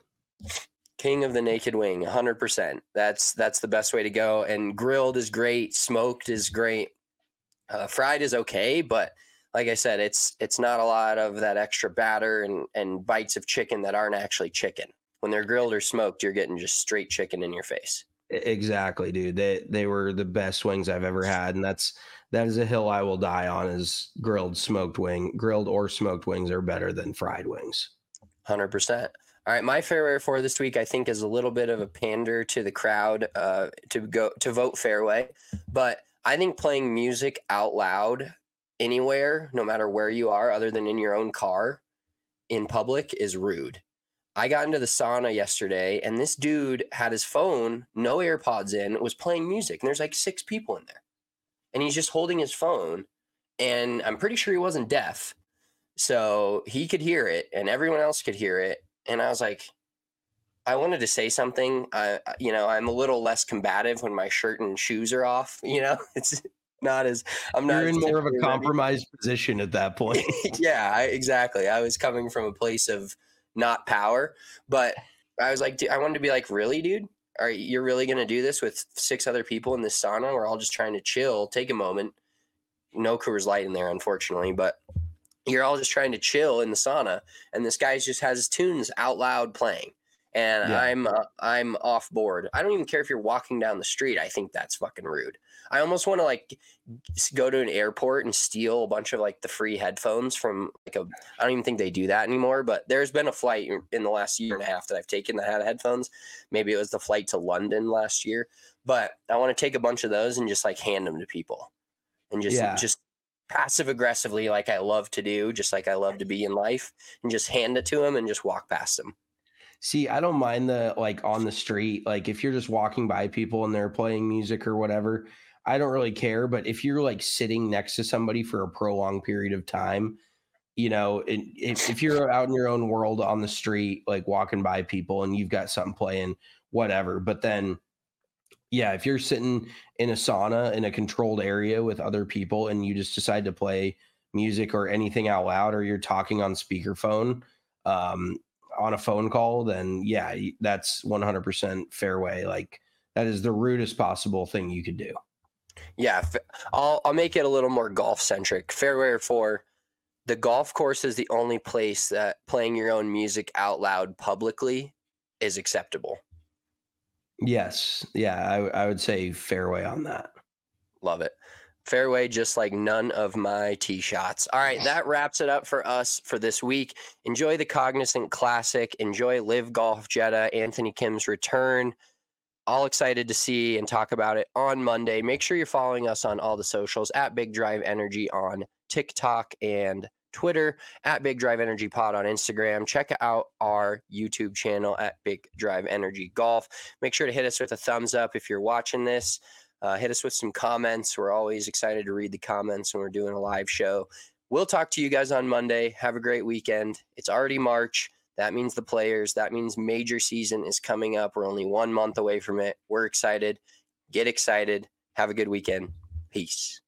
King of the naked wing, 100%. That's the best way to go. And grilled is great. Smoked is great. Fried is okay, but like I said, it's not a lot of that extra batter and bites of chicken that aren't actually chicken. When they're grilled or smoked, you're getting just straight chicken in your face. Exactly, dude. They were the best wings I've ever had, and that is a hill I will die on. Is grilled or smoked wings are better than fried wings. 100%. All right, my Fairway or Fore this week I think is a little bit of a pander to the crowd to vote fairway, but I think playing music out loud anywhere, no matter where you are, other than in your own car, in public is rude. I got into the sauna yesterday, and this dude had his phone, no AirPods in, was playing music, and there's like 6 people in there. And he's just holding his phone, and I'm pretty sure he wasn't deaf, so he could hear it, and everyone else could hear it. And I was like, I wanted to say something. I'm a little less combative when my shirt and shoes are off. You know, it's not as I'm not. You're in more of a compromised position at that point. Yeah, exactly. I was coming from a place of not power, but I was like, I wanted to be like, really, dude? All right, you're really going to do this with 6 other people in this sauna? We're all just trying to chill, take a moment. No Coors Light in there, unfortunately, but you're all just trying to chill in the sauna, and this guy just has his tunes out loud playing. And yeah. I'm off board. I don't even care if you're walking down the street. I think that's fucking rude. I almost want to like go to an airport and steal a bunch of like the free headphones from like a, I don't even think they do that anymore, but there's been a flight in the last year and a half that I've taken that had headphones. Maybe it was the flight to London last year, but I want to take a bunch of those and just like hand them to people and just passive aggressively, like I love to do, just like I love to be in life, and just hand it to them and just walk past them. See, I don't mind the like on the street, like if you're just walking by people and they're playing music or whatever, I don't really care. But if you're like sitting next to somebody for a prolonged period of time, you know, if you're out in your own world on the street, like walking by people and you've got something playing, whatever. But then, yeah, if you're sitting in a sauna in a controlled area with other people and you just decide to play music or anything out loud, or you're talking on speakerphone, on a phone call, then yeah, that's 100% fairway. Like that is the rudest possible thing you could do. Yeah. I'll make it a little more golf centric. Fairway or Fore, the golf course is the only place that playing your own music out loud publicly is acceptable. Yes. Yeah. I would say fairway on that. Love it. Fairway, just like none of my tee shots. All right, that wraps it up for us for this week. Enjoy the Cognizant Classic. Enjoy LIV Golf Jeddah, Anthony Kim's return. All excited to see and talk about it on Monday. Make sure you're following us on all the socials at Big Drive Energy on TikTok and Twitter, at Big Drive Energy Pod on Instagram. Check out our YouTube channel at Big Drive Energy Golf. Make sure to hit us with a thumbs up if you're watching this. Hit us with some comments. We're always excited to read the comments when we're doing a live show. We'll talk to you guys on Monday. Have a great weekend. It's already March. That means the players. That means major season is coming up. We're only 1 month away from it. We're excited. Get excited. Have a good weekend. Peace.